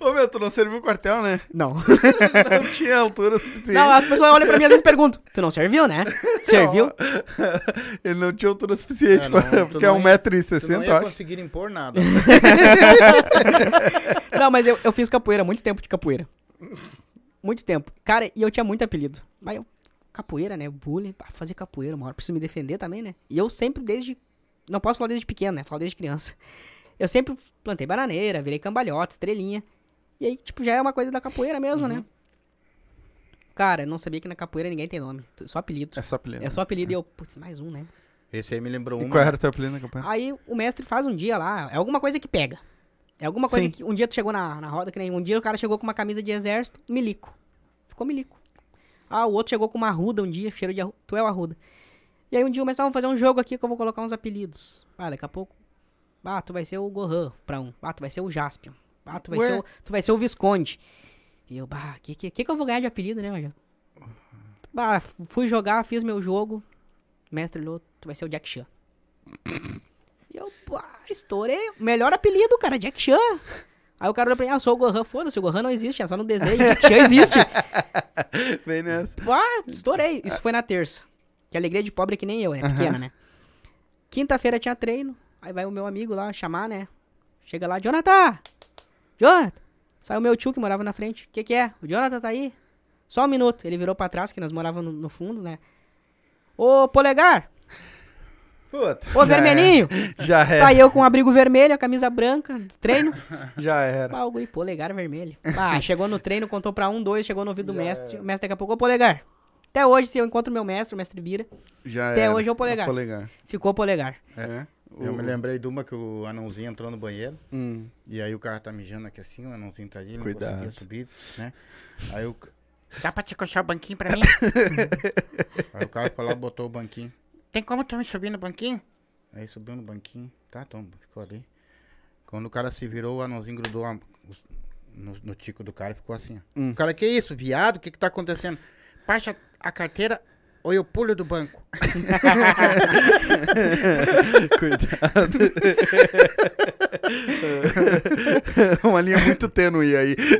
Ô, meu, tu não serviu o quartel, né? Não. Não tinha altura suficiente. Não, as pessoas olham pra mim às vezes e perguntam, tu não serviu, né? Serviu? Ele não tinha altura suficiente, é, não, pra, porque é um metro e sessenta. Tu não ia conseguir impor nada. Não, mas eu, eu fiz capoeira, muito tempo de capoeira. Muito tempo. Cara, e eu tinha muito apelido. Mas eu... Capoeira, né? Bullying, fazer capoeira, uma hora preciso me defender também, né? E eu sempre desde... Não posso falar desde pequeno, né? Falo desde criança. Eu sempre plantei bananeira, virei cambalhota, estrelinha. E aí, tipo, já é uma coisa da capoeira mesmo, uhum. né? Cara, eu não sabia que na capoeira ninguém tem nome. Só apelido. É só apelido. É só apelido. É. E eu, putz, mais um, né? Esse aí me lembrou um. Qual era o teu apelido na capoeira? Aí o mestre faz um dia lá, é alguma coisa que pega. É alguma coisa Sim. que... Um dia tu chegou na, na roda, que nem... Um dia o cara chegou com uma camisa de exército, milico. Ficou milico. Ah, o outro chegou com uma arruda um dia, cheiro de arruda. Tu é o arruda. E aí um dia começaram a fazer um jogo aqui que eu vou colocar uns apelidos. Ah, daqui a pouco... Ah, tu vai ser o Gohan pra um. Ah, tu vai ser o Jaspion. Ah, tu vai, ser o, tu vai ser o Visconde. E eu, bah, que que, que que eu vou ganhar de apelido, né, Major? Bah, fui jogar, fiz meu jogo. Mestre Lô, tu vai ser o Jack Chan. E eu, bah, estourei. Melhor apelido, cara, Jack Chan. Aí o cara olhou pra mim, ah, eu sou o Gohan, foda-se, o Gohan não existe, é só no desenho, o Chan existe. Vem nessa. Ah, estourei. Isso foi na terça. Que alegria de pobre é que nem eu, né? Pequena, uhum. né? Quinta-feira tinha treino, aí vai o meu amigo lá chamar, né? Chega lá, Jonathan! Jonathan! Sai o meu tio que morava na frente. O que que é? O Jonathan tá aí? Só um minuto. Ele virou pra trás, que nós morávamos no, no fundo, né? Ô, Polegar! Puta, Ô, vermelhinho! Era. Já era. Saiu com um abrigo vermelho, a camisa branca, treino. Já era. Pau, e polegar vermelho. Ah, chegou no treino, contou pra um, dois, chegou no ouvido do mestre. Era. O mestre daqui a pouco, ô, Polegar. Até hoje, se eu encontro meu mestre, o mestre Bira, já até era. Hoje é o polegar. O polegar. Ficou polegar. É. O... Eu me lembrei de uma que o anãozinho entrou no banheiro, hum. e aí o cara tá mijando aqui assim, o anãozinho tá ali, cuidado. Não conseguia subir, né? Aí o... Dá pra te coxar o banquinho pra mim? Aí o cara foi lá, botou o banquinho. Tem como tu me subir no banquinho? Aí subiu no banquinho, tá, Tom, ficou ali. Quando o cara se virou, o anãozinho grudou a... no, no tico do cara e ficou assim. Hum. O cara, que isso, viado? O que que tá acontecendo? Baixa a carteira... Ou eu pulo do banco. Cuidado. Uma linha muito tênue aí. Se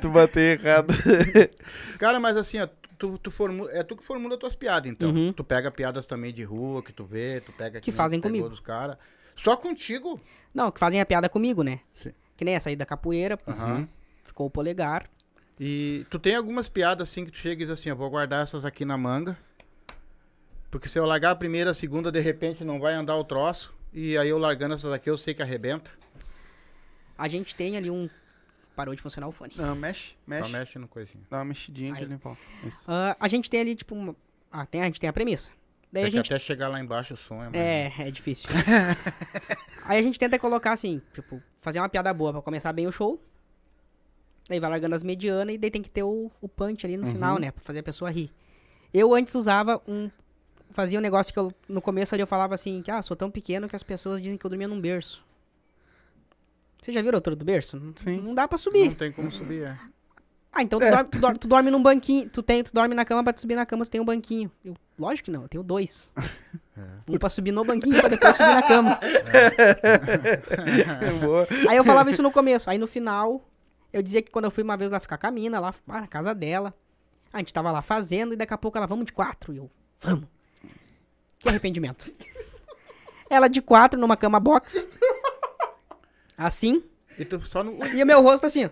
tu bater errado. Cara, mas assim, ó, tu, tu formula, é tu que formula as tuas piadas, então. Uhum. Tu pega piadas também de rua que tu vê, tu pega... Que fazem comigo. Dos cara. Só contigo? Não, que fazem a piada comigo, né? Sim. Que nem essa aí da capoeira. Uhum. Ficou o polegar. E tu tem algumas piadas assim que tu chega e diz assim, eu vou guardar essas aqui na manga, porque se eu largar a primeira, a segunda, de repente não vai andar o troço, e aí eu largando essas aqui eu sei que arrebenta. A gente tem ali um... Parou de funcionar o fone. Não, mexe, mexe. Só mexe no coisinho. Dá uma mexidinha ali, pô. Uh, a gente tem ali tipo uma... Ah, tem, a gente tem a premissa. Daí é a gente... que até chegar lá embaixo o som é... Mas... É, é difícil. Aí a gente tenta colocar assim, tipo, fazer uma piada boa pra começar bem o show. Daí vai largando as medianas e daí tem que ter o, o punch ali no uhum. final, né? Pra fazer a pessoa rir. Eu antes usava um... Fazia um negócio que eu... No começo ali eu falava assim, que ah, sou tão pequeno que as pessoas dizem que eu dormia num berço. Você já viu a altura do berço? Sim. Não dá pra subir. Não tem como subir, é. Ah, então tu, é. dorme, tu, dorme, tu dorme num banquinho. Tu, tem, tu dorme na cama, pra tu subir na cama tu tem um banquinho. Eu, lógico que não, eu tenho dois. É. Um pra subir no banquinho, pra depois subir na cama. É. Aí eu falava isso no começo. Aí no final... Eu dizia que quando eu fui uma vez lá ficar com a mina, lá na casa dela, a gente tava lá fazendo e daqui a pouco ela, vamos de quatro. E eu, vamos. Que arrependimento. Ela de quatro numa cama box. Assim. E, tu só no... e o meu rosto assim.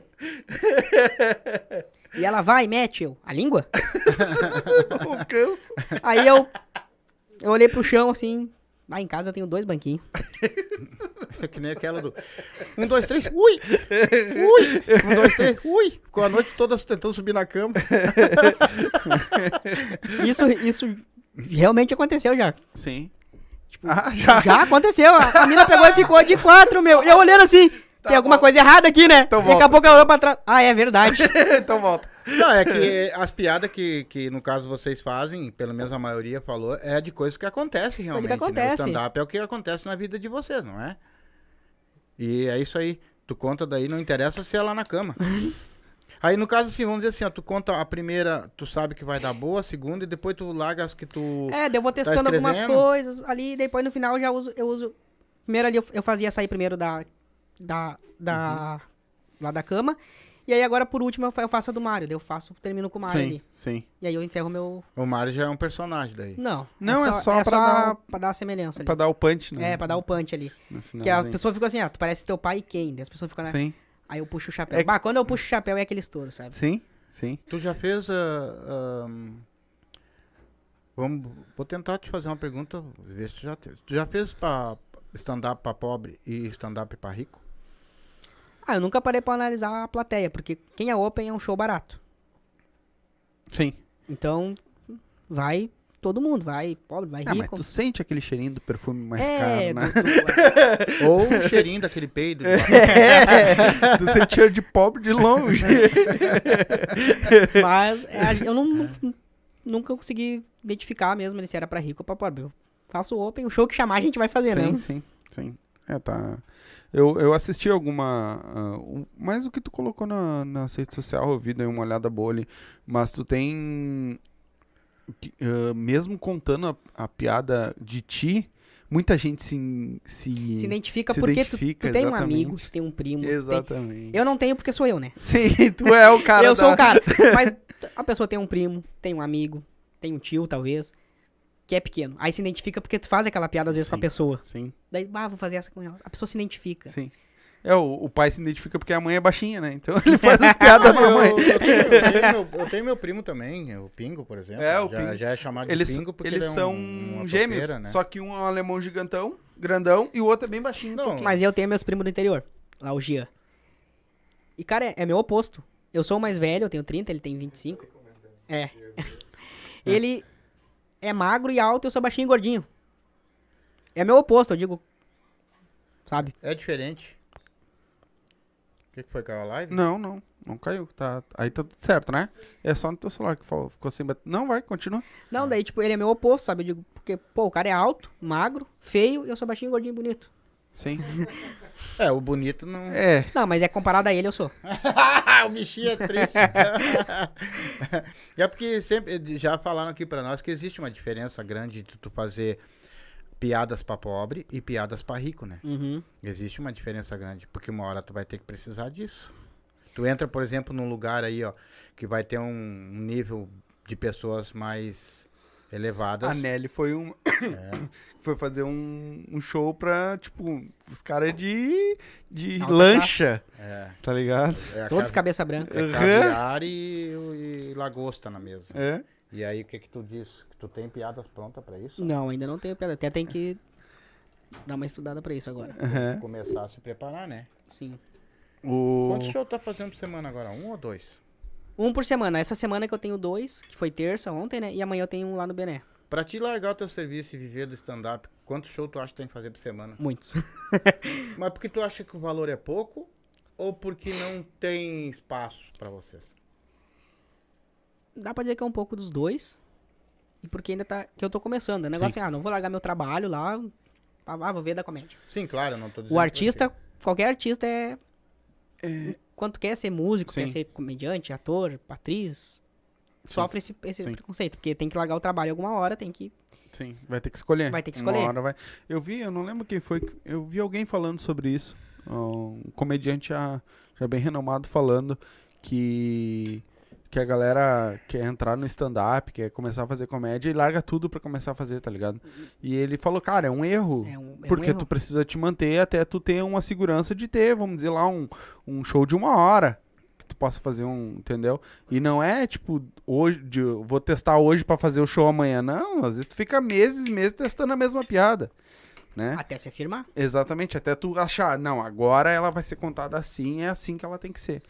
E ela vai, mete eu. A língua? Não canso. Aí eu, eu olhei pro chão assim. Lá em casa eu tenho dois banquinhos. É que nem aquela do... Um, dois, três, ui! Ui! Um, dois, três, ui! Ficou a noite toda tentando subir na cama. Isso, isso realmente aconteceu já. Sim. Tipo, ah, já. já aconteceu. A mina pegou e ficou de quatro, meu. E eu olhando assim, tá, tem alguma volta. Coisa errada aqui, né? Então volta. Daqui a pouco ela olhou pra trás. Ah, é verdade. Então volta. Não, é que as piadas que, que, no caso, vocês fazem, pelo menos a maioria falou, é de coisas que acontecem realmente. Coisa que acontece. Né? O stand-up é o que acontece na vida de vocês, não é? E é isso aí. Tu conta daí, não interessa se é lá na cama. Aí, no caso, assim, vamos dizer assim, ó, tu conta a primeira, tu sabe que vai dar boa, a segunda, e depois tu larga as que tu... É, daí eu vou testando tá algumas coisas ali, e depois no final já uso, eu uso... Primeiro ali eu, eu fazia sair primeiro da... da, da uhum. Lá da cama... E aí agora, por último, eu faço a do Mário. Daí eu faço, termino com o Mário sim, ali. Sim. E aí eu encerro o meu... O Mário já é um personagem daí. Não. Não, é só, é só, é pra, só dar o... pra dar a semelhança ali. Pra dar o punch, né? É, pra dar o punch ali. Que a pessoa fica assim, ah, tu parece teu pai e quem? Daí as pessoas ficam, né? Sim. Aí eu puxo o chapéu. É... Bah, quando eu puxo o chapéu é aquele estouro, sabe? Sim, sim. Tu já fez a... Uh, um... Vamos... Vou tentar te fazer uma pergunta, ver se tu já teve. Tu já fez pra stand-up pra pobre e stand-up pra rico? Ah, eu nunca parei pra analisar a plateia, porque quem é open é um show barato. Sim. Então, vai todo mundo, vai pobre, vai rico. Ah, mas tu sente aquele cheirinho do perfume mais é, caro, né? Do, do... Ou o cheirinho daquele peido. É, é. Tu sente cheiro de pobre de longe. Mas é, eu não, é. nunca consegui identificar mesmo se era pra rico ou pra pobre. Eu faço open, o show que chamar a gente vai fazer, sim, né? Sim, sim, sim. É, tá... Eu, eu assisti alguma... Uh, um, mais o que tu colocou na, na rede social, eu vi, dei uma olhada boa ali. Mas tu tem... Uh, mesmo contando a, a piada de ti, muita gente se... Se, se identifica se porque identifica, tu, tu tem um amigo, tu tem um primo. Exatamente. Tem, eu não tenho porque sou eu, né? Sim, tu é o cara. Eu da... sou o cara. Mas a pessoa tem um primo, tem um amigo, tem um tio, talvez... Que é pequeno. Aí se identifica porque tu faz aquela piada às vezes sim, com a pessoa. Sim. Daí, ah, vou fazer essa com ela. A pessoa se identifica. Sim. É, o, o pai se identifica porque a mãe é baixinha, né? Então ele faz as piadas pra mãe. Eu, eu, tenho, eu, tenho meu, eu tenho meu primo também, o Pingo, por exemplo. É, o já, Pingo. Já é chamado de eles, Pingo porque eles ele é são um, gêmeos, topeira, né? Só que um é um alemão gigantão, grandão, e o outro é bem baixinho. Não, mas eu tenho meus primos do interior, lá o Gia. E, cara, é, é meu oposto. Eu sou o mais velho, eu tenho trinta, ele tem vinte e cinco. É. Ele é magro e alto, eu sou baixinho e gordinho. É meu oposto, eu digo. Sabe? É diferente. O que, que foi? Caiu a live? Não, não. Não caiu. Tá, aí tá tudo certo, né? É só no teu celular que falou, ficou sem... Não, vai, continua. Não, daí, tipo, ele é meu oposto, sabe? Eu digo, porque, pô, o cara é alto, magro, feio, e eu sou baixinho, gordinho e bonito. Sim. É, o bonito não... É. Não, mas é comparado a ele, eu sou. O bichinho é triste. É porque sempre, já falaram aqui pra nós que existe uma diferença grande de tu fazer piadas pra pobre e piadas pra rico, né? Uhum. Existe uma diferença grande, porque uma hora tu vai ter que precisar disso. Tu entra, por exemplo, num lugar aí, ó, que vai ter um nível de pessoas mais... elevadas. A Nelly foi um... É. Foi fazer um, um show pra, tipo, os caras de, de lancha. É. Tá ligado? É, todos ca... cabeça branca. É, caviar uhum. e, e lagosta na mesa. É. E aí, o que que tu diz? Tu tem piadas prontas pra isso? Não, ainda não tenho piada. Até tem que dar uma estudada pra isso agora. Uhum. Começar a se preparar, né? Sim. O... Quantos shows tá fazendo por semana agora? Um ou dois? Um por semana. Essa semana que eu tenho dois, que foi terça, ontem, né? E amanhã eu tenho um lá no Bené. Pra te largar o teu serviço e viver do stand-up, quantos shows tu acha que tem que fazer por semana? Muitos. Mas porque tu acha que o valor é pouco ou porque não tem espaço pra vocês? Dá pra dizer que é um pouco dos dois. E porque ainda tá... Que eu tô começando. O negócio é, ah, não vou largar meu trabalho lá. Ah, vou ver da comédia. Sim, claro, não tô dizendo... O artista, qualquer artista é... é... Quando quer ser músico, sim, quer ser comediante, ator, atriz, sim, sofre esse, esse preconceito. Porque tem que largar o trabalho alguma hora, tem que... Sim, vai ter que escolher. Vai ter que escolher. Uma hora vai... Eu vi, eu não lembro quem foi, eu vi alguém falando sobre isso. Um comediante já, já bem renomado falando que, que a galera quer entrar no stand-up, quer começar a fazer comédia e larga tudo pra começar a fazer, tá ligado? E ele falou, cara, é um erro. É um, é porque um erro. Tu precisa te manter até tu ter uma segurança de ter, vamos dizer lá, um, um show de uma hora. Que tu possa fazer um, entendeu? E não é, tipo, hoje, de, vou testar hoje pra fazer o show amanhã. Não, às vezes tu fica meses e meses testando a mesma piada. Né? Até se afirmar. Exatamente, até tu achar, não, agora ela vai ser contada assim, é assim que ela tem que ser.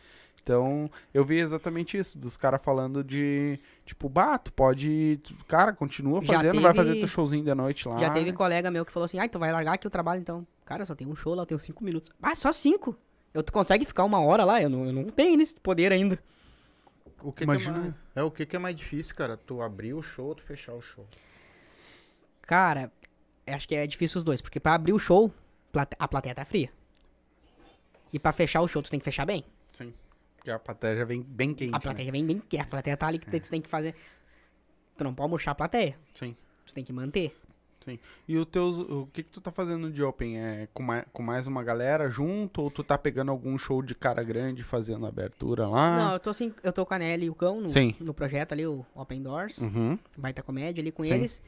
Então, eu vi exatamente isso, dos caras falando de, tipo, bah, tu pode, tu, cara, continua fazendo, teve, vai fazer teu showzinho de noite lá. Já teve colega meu que falou assim, ah, tu vai largar aqui o trabalho, então. Cara, eu só tenho um show lá, eu tenho cinco minutos. Ah, só cinco? Eu, tu consegue ficar uma hora lá? Eu não, eu não tenho esse poder ainda. O que Imagina. Que é, mais, é, o que que é mais difícil, cara? Tu abrir o show ou tu fechar o show? Cara, acho que é difícil os dois, porque pra abrir o show, a plateia tá fria. E pra fechar o show, tu tem que fechar bem. Sim. Porque a plateia já vem bem quente. A plateia né? vem bem quente. A plateia tá ali que é. Tu tem que fazer. Tu não pode murchar a plateia. Sim. Tu tem que manter. Sim. E o, teus, o que, que tu tá fazendo de open? É com mais, com mais uma galera junto? Ou tu tá pegando algum show de cara grande fazendo abertura lá? Não, eu tô assim, eu tô com a Nelly e o Cão no, no projeto ali, o Open Doors. Uhum. Baita Comédia ali com sim. eles.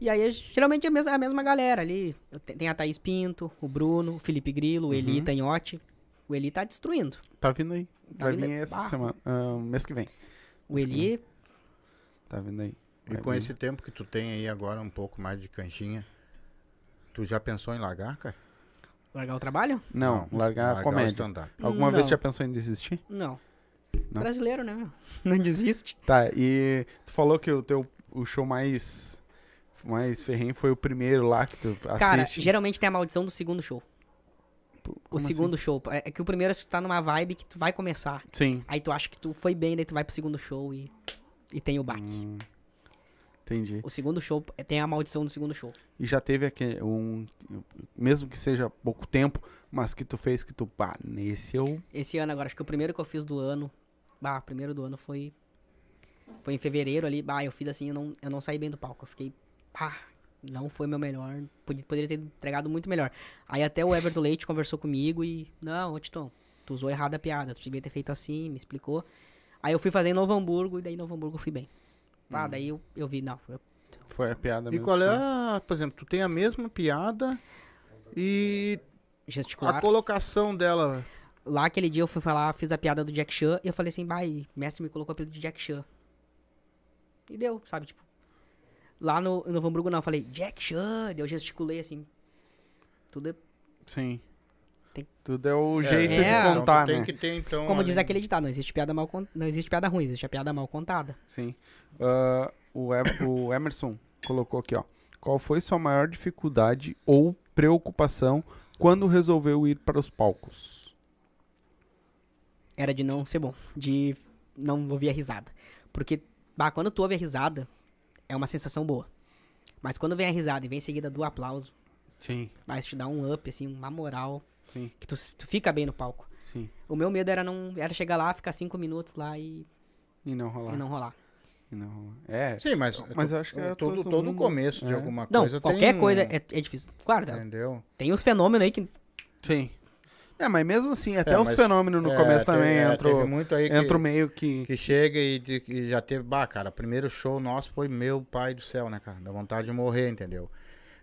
E aí geralmente é a mesma, a mesma galera ali. Tem a Thaís Pinto, o Bruno, o Felipe Grilo, o Eli Tanhote. O Eli tá destruindo. Tá vindo aí. Tá vai vindo vir aí. Essa ah. semana. Uh, mês que vem. O mês Eli... Vem. Tá vindo aí. Vai e com vir. Esse tempo que tu tem aí agora, um pouco mais de canchinha, tu já pensou em largar, cara? Largar o trabalho? Não, não largar, largar a comédia. Alguma não. vez já pensou em desistir? Não. não. Brasileiro, né? Não desiste. Tá, e tu falou que o teu o show mais, mais ferrenho foi o primeiro lá que tu assiste. Cara, geralmente tem a maldição do segundo show. Como o segundo assim? Show. É que o primeiro tu tá numa vibe que tu vai começar. Sim. Aí tu acha que tu foi bem, daí tu vai pro segundo show e, e tem o baque. Hum, entendi. O segundo show, tem a maldição do segundo show. E já teve aquele, um, mesmo que seja pouco tempo, mas que tu fez, que tu, pá, nesse eu... Esse ano agora, acho que o primeiro que eu fiz do ano, bah, o primeiro do ano foi, foi em fevereiro ali, bah, eu fiz assim, eu não, eu não saí bem do palco, eu fiquei, pá... Não foi meu melhor, poderia ter entregado muito melhor. Aí até o Everton Leite conversou comigo e... Não, ô Titon, tu usou errado a piada, tu devia ter feito assim, me explicou. Aí eu fui fazer em Novo Hamburgo e daí em Novo Hamburgo eu fui bem. Ah, hum. daí eu, eu vi, não. Eu... Foi a piada mesmo. E qual é, a, por exemplo, tu tem a mesma piada e gesticular. A colocação dela... Lá aquele dia eu fui falar, fiz a piada do Jack Chan e eu falei assim, vai, mestre me colocou o apelido de Jack Chan. E deu, sabe, tipo... Lá no Novo Hamburgo, não, eu falei, Jack Chan, eu gesticulei assim. Tudo é... Sim. Tem... Tudo é o jeito é, de contar, então, né? Tem que ter, então, como além... diz aquele ditado, não existe piada mal con... não existe piada ruim, existe a piada mal contada. Sim. Uh, o, e... o Emerson colocou aqui, ó. Qual foi sua maior dificuldade ou preocupação quando resolveu ir para os palcos? Era de não ser bom, de não ouvir a risada. Porque, bah, quando tu ouve a risada, é uma sensação boa. Mas quando vem a risada e vem seguida do aplauso, sim, vai te dar um up, assim, uma moral, sim, que tu, tu fica bem no palco. Sim. O meu medo era, não, era chegar lá, ficar cinco minutos lá e... E não rolar. E não rolar. E não rolar. É, sim, mas, mas eu acho que é todo, todo, todo mundo... começo de é. alguma não, coisa. Não, qualquer tem... coisa é, é difícil. Claro, entendeu? Tem os fenômenos aí que... Sim. É, mas mesmo assim, até é, os fenômenos no é, começo teve, também é, entrou, muito aí entrou que, meio que... Que chega e, de, e já teve... Bah, cara, primeiro show nosso foi meu pai do céu, né, cara? Dá vontade de morrer, entendeu?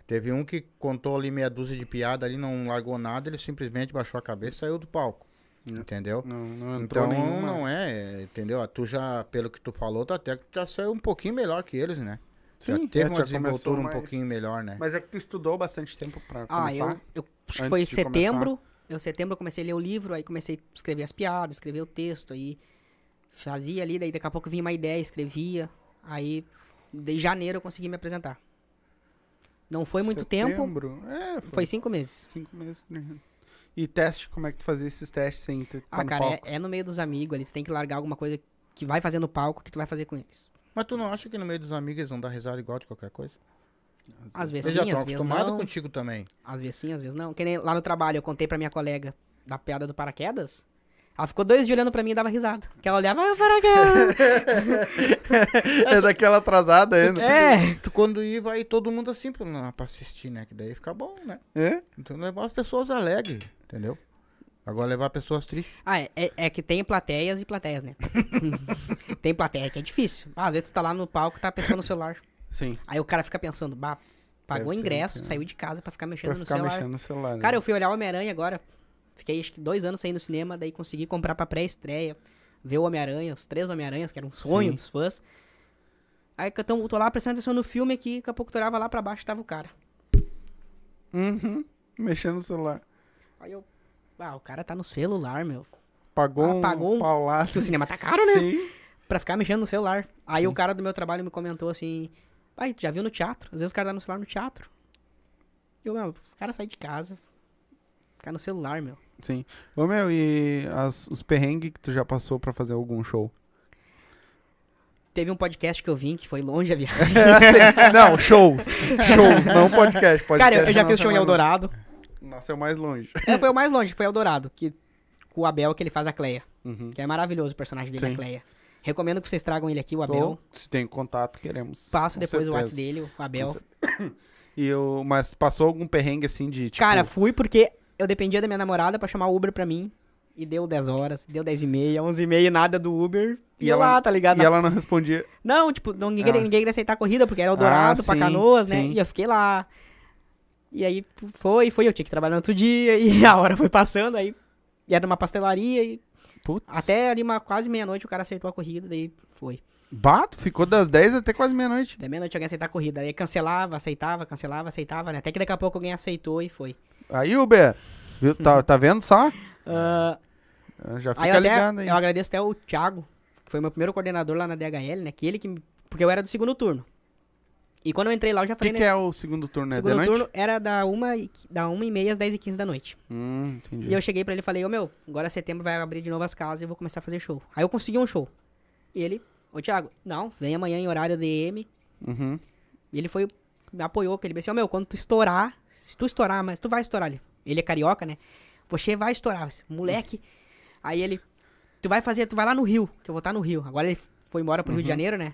Teve um que contou ali meia dúzia de piada, ali não largou nada, ele simplesmente baixou a cabeça e saiu do palco, não, entendeu? Não, não entrou então, nenhuma. Não é, entendeu? Tu já, pelo que tu falou, tu até que já saiu um pouquinho melhor que eles, né? Sim, já teve é, uma desenvoltura um pouquinho melhor, né? Mas é que tu estudou bastante tempo pra começar. Ah, eu... eu foi em setembro... Começar. Eu, setembro, eu comecei a ler o livro, aí comecei a escrever as piadas, escrever o texto, aí fazia ali, daí daqui a pouco vinha uma ideia, escrevia, aí de janeiro eu consegui me apresentar. Não foi muito setembro? Tempo, é, foi. foi cinco meses. Cinco meses. E teste, como é que tu fazia esses testes sem ter Ah, cara, no palco? É, é no meio dos amigos ali, tu tem que largar alguma coisa que vai fazer no palco, que tu vai fazer com eles. Mas tu não acha que no meio dos amigos eles vão dar risada igual de qualquer coisa? Às vezes sim, às vezes não. Eu já tô acostumado contigo também. Às vezes sim, às vezes não. Que nem lá no trabalho, eu contei pra minha colega da piada do paraquedas. Ela ficou dois dias olhando pra mim e dava risada. Que ela olhava, ah, paraquedas. É daquela atrasada ainda. É. Tu, quando ir, vai todo mundo assim pra assistir, né? Que daí fica bom, né? É. Então levar as pessoas alegres, entendeu? Agora levar pessoas tristes. Ah, é, é, é que tem plateias e plateias, né? Tem plateia que é difícil. Ah, às vezes tu tá lá no palco, tá pescando no celular. Sim. Aí o cara fica pensando, bah, pagou o ingresso, saiu de casa pra ficar mexendo pra ficar no celular. Mexendo no celular né? Cara, eu fui olhar o Homem-Aranha agora. Fiquei acho que dois anos sem ir no cinema, daí consegui comprar pra pré-estreia, ver o Homem-Aranha, os três Homem-Aranhas, que era um sonho Sim. dos fãs. Aí que eu tô lá prestando atenção no filme aqui, daqui a pouco eu olhava lá pra baixo, tava o cara. Uhum, mexendo no celular. Aí eu, ah, o cara tá no celular, meu. Pagou, ah, pagou um paulado. Porque o cinema tá caro, né? Sim. Pra ficar mexendo no celular. Aí Sim. o cara do meu trabalho me comentou assim... Ai, já viu no teatro? Às vezes os caras dão no celular no teatro. Eu, meu, os caras saem de casa, ficam no celular, meu. Sim. Ô, meu, e as, os perrengues que tu já passou pra fazer algum show? Teve um podcast que eu vim, que foi longe a viagem. Não, shows. Shows, não podcast. podcast cara, eu, eu já fiz show em Eldorado. Nossa, é o mais longe. É, foi o mais longe, foi Eldorado, que com o Abel que ele faz a Cleia. Uhum. Que é maravilhoso o personagem dele, Sim. a Cleia. Recomendo que vocês tragam ele aqui, o Abel. Ou, se tem contato, queremos. Passa depois certeza. O WhatsApp dele, o Abel. E eu, mas passou algum perrengue assim de tipo... Cara, fui porque eu dependia da minha namorada pra chamar o Uber pra mim. E deu dez horas, deu dez e meia, onze e meia, nada do Uber. E, e ela, lá, tá ligado? E ela não respondia. Não, tipo, não, ninguém, ah. ninguém queria aceitar a corrida porque era Eldorado, ah, pra Canoas, né? E eu fiquei lá. E aí foi, foi. Eu tinha que trabalhar no outro dia e a hora foi passando. Aí era uma pastelaria e... Putz. Até ali uma, quase meia-noite o cara acertou a corrida, daí foi. Bato, ficou das dez até quase meia-noite. Até meia-noite alguém aceitar a corrida, aí cancelava, aceitava, cancelava, aceitava, né? Até que daqui a pouco alguém aceitou e foi. Aí, Uber, viu, tá, tá vendo só? Uh, já fica aí ligado até, aí. Eu agradeço até o Thiago, que foi meu primeiro coordenador lá na D H L, né? Que ele que, porque eu era do segundo turno. E quando eu entrei lá, eu já falei... O que, né? que é o segundo turno? O segundo é de turno noite? Era da uma e meia às dez e quinze da noite. Hum, entendi. E eu cheguei pra ele e falei, ô oh, meu, agora setembro vai abrir de novo as casas e eu vou começar a fazer show. Aí eu consegui um show. E ele, ô Thiago, não, vem amanhã em horário D M. Uhum. E ele foi, me apoiou, que ele disse, ô oh, meu, quando tu estourar, se tu estourar, mas tu vai estourar ali. Ele é carioca, né? Você vai estourar, moleque. Aí ele, tu vai fazer, tu vai lá no Rio, que eu vou estar no Rio. Agora ele foi embora pro uhum. Rio de Janeiro, né?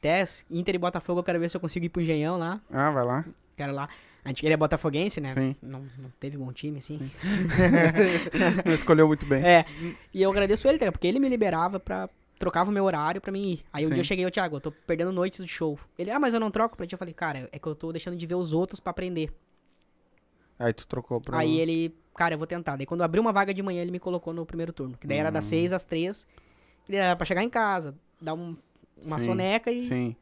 Até Inter e Botafogo, eu quero ver se eu consigo ir pro Engenhão lá. Ah, vai lá. Quero lá. A gente, ele é botafoguense, né? Sim. Não, não teve bom time, assim. Não escolheu muito bem. É. E eu agradeço ele, porque ele me liberava pra... Trocava o meu horário pra mim ir. Aí um Sim. dia eu cheguei, ô Thiago, eu tô perdendo noites de show. Ele, ah, mas eu não troco pra ti. Eu falei, cara, é que eu tô deixando de ver os outros pra aprender. Aí tu trocou pra... Aí ele, cara, eu vou tentar. Daí quando abriu uma vaga de manhã, ele me colocou no primeiro turno. Que daí hum. era das seis às três. Que daí era pra chegar em casa, dar um... Uma sim, soneca e, sim.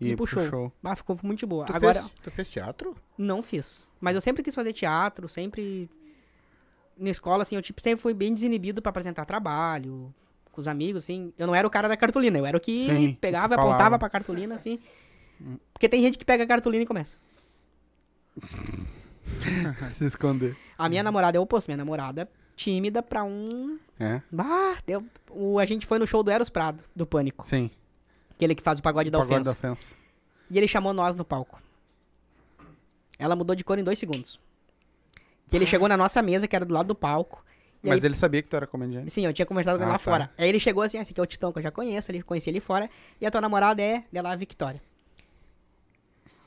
e, e puxou. puxou. Mas ficou muito boa. Tu, Agora, fez, tu fez teatro? Não fiz. Mas eu sempre quis fazer teatro, sempre... na escola, assim, eu tipo, sempre fui bem desinibido pra apresentar trabalho, com os amigos, assim. Eu não era o cara da cartolina, eu era o que Sim, pegava, apontava falava. pra cartolina, assim. Porque tem gente que pega a cartolina e começa. Se esconder. A minha namorada é o oposto, minha namorada tímida pra um... É? Ah, deu... o... A gente foi no show do Eros Prado, do Pânico. Sim. Aquele que faz o pagode, o da, pagode ofensa. da ofensa. E ele chamou nós no palco. Ela mudou de cor em dois segundos. Que ele chegou na nossa mesa, que era do lado do palco. Mas aí... ele sabia que tu era comediante? Sim, eu tinha conversado com ele ah, lá tá. fora. Aí ele chegou assim, esse aqui é o Titão, que eu já conheço, ele conheci ele fora. E a tua namorada é, dela, a Victória.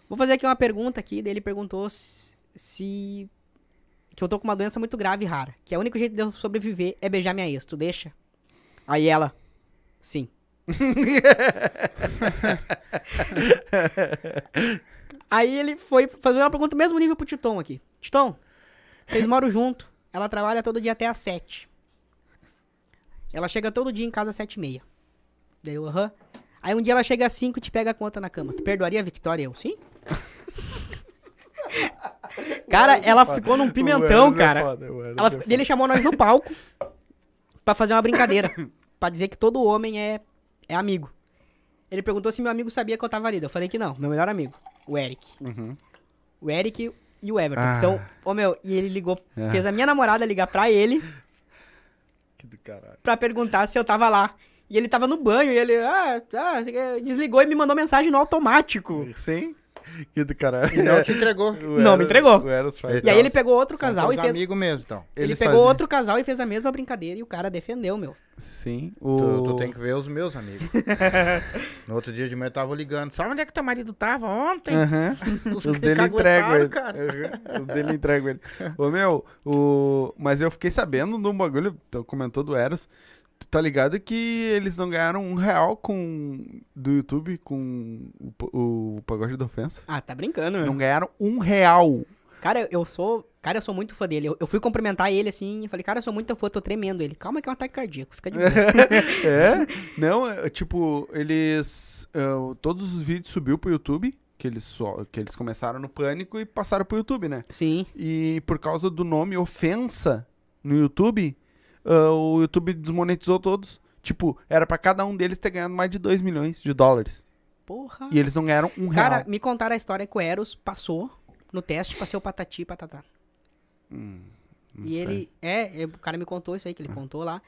Vou fazer aqui uma pergunta aqui, daí ele perguntou se... se... que eu tô com uma doença muito grave e rara, que é o único jeito de eu sobreviver é beijar minha ex, tu deixa? Aí ela, sim. Aí ele foi fazer uma pergunta do mesmo nível pro Titon aqui. Titon, vocês moram junto, ela trabalha todo dia até às sete. Ela chega todo dia em casa às sete e meia. Daí eu, aham. Uhum. Aí um dia ela chega às cinco e te pega a conta na cama. Tu perdoaria a Victória? Eu, sim. Cara, ela é ficou num pimentão, é cara. É foda, ela, é ele chamou nós no palco pra fazer uma brincadeira. Pra dizer que todo homem é, é amigo. Ele perguntou se meu amigo sabia que eu tava ali. Eu falei que não, meu melhor amigo, o Eric. Uhum. O Eric e o Everton. Ah. São, oh meu, e ele ligou, ah. fez a minha namorada ligar pra ele. Que do caralho. Pra perguntar se eu tava lá. E ele tava no banho e ele ah, ah, desligou e me mandou mensagem no automático. Sim. Que do caralho. E não te entregou. O não, Eros, me entregou. E aí ele pegou outro casal e fez... amigo mesmo, então. Ele Eles pegou fazem... outro casal e fez a mesma brincadeira e o cara defendeu, meu. Sim. O... Tu, tu tem que ver os meus amigos. No outro dia de manhã eu tava ligando. Sabe onde é que teu marido tava ontem? Uhum. Os, os dele entregam ele. Uhum. Os dele entregam ele. Ô, meu, o... mas eu fiquei sabendo de um bagulho, tu comentou do Eros. Tu tá ligado que eles não ganharam um real com, do YouTube com o, o, o pagode da ofensa? Ah, tá brincando, meu. Não ganharam um real. Cara, eu sou cara eu sou muito fã dele. Eu, eu fui cumprimentar ele assim e falei, cara, eu sou muito fã, tô tremendo. Ele, calma que é um ataque cardíaco, fica de boa. É? Não, tipo, eles... Uh, todos os vídeos subiu pro YouTube, que eles, só, que eles começaram no Pânico e passaram pro YouTube, né? Sim. E por causa do nome ofensa no YouTube... Uh, o YouTube desmonetizou todos. Tipo, era pra cada um deles ter ganhado mais de dois milhões de dólares. Porra. E eles não ganharam um real. Cara, me contaram a história que o Eros passou no teste pra ser o patati e patatá. Hum, e sei. ele... É, o cara me contou isso aí, que ele hum. contou lá.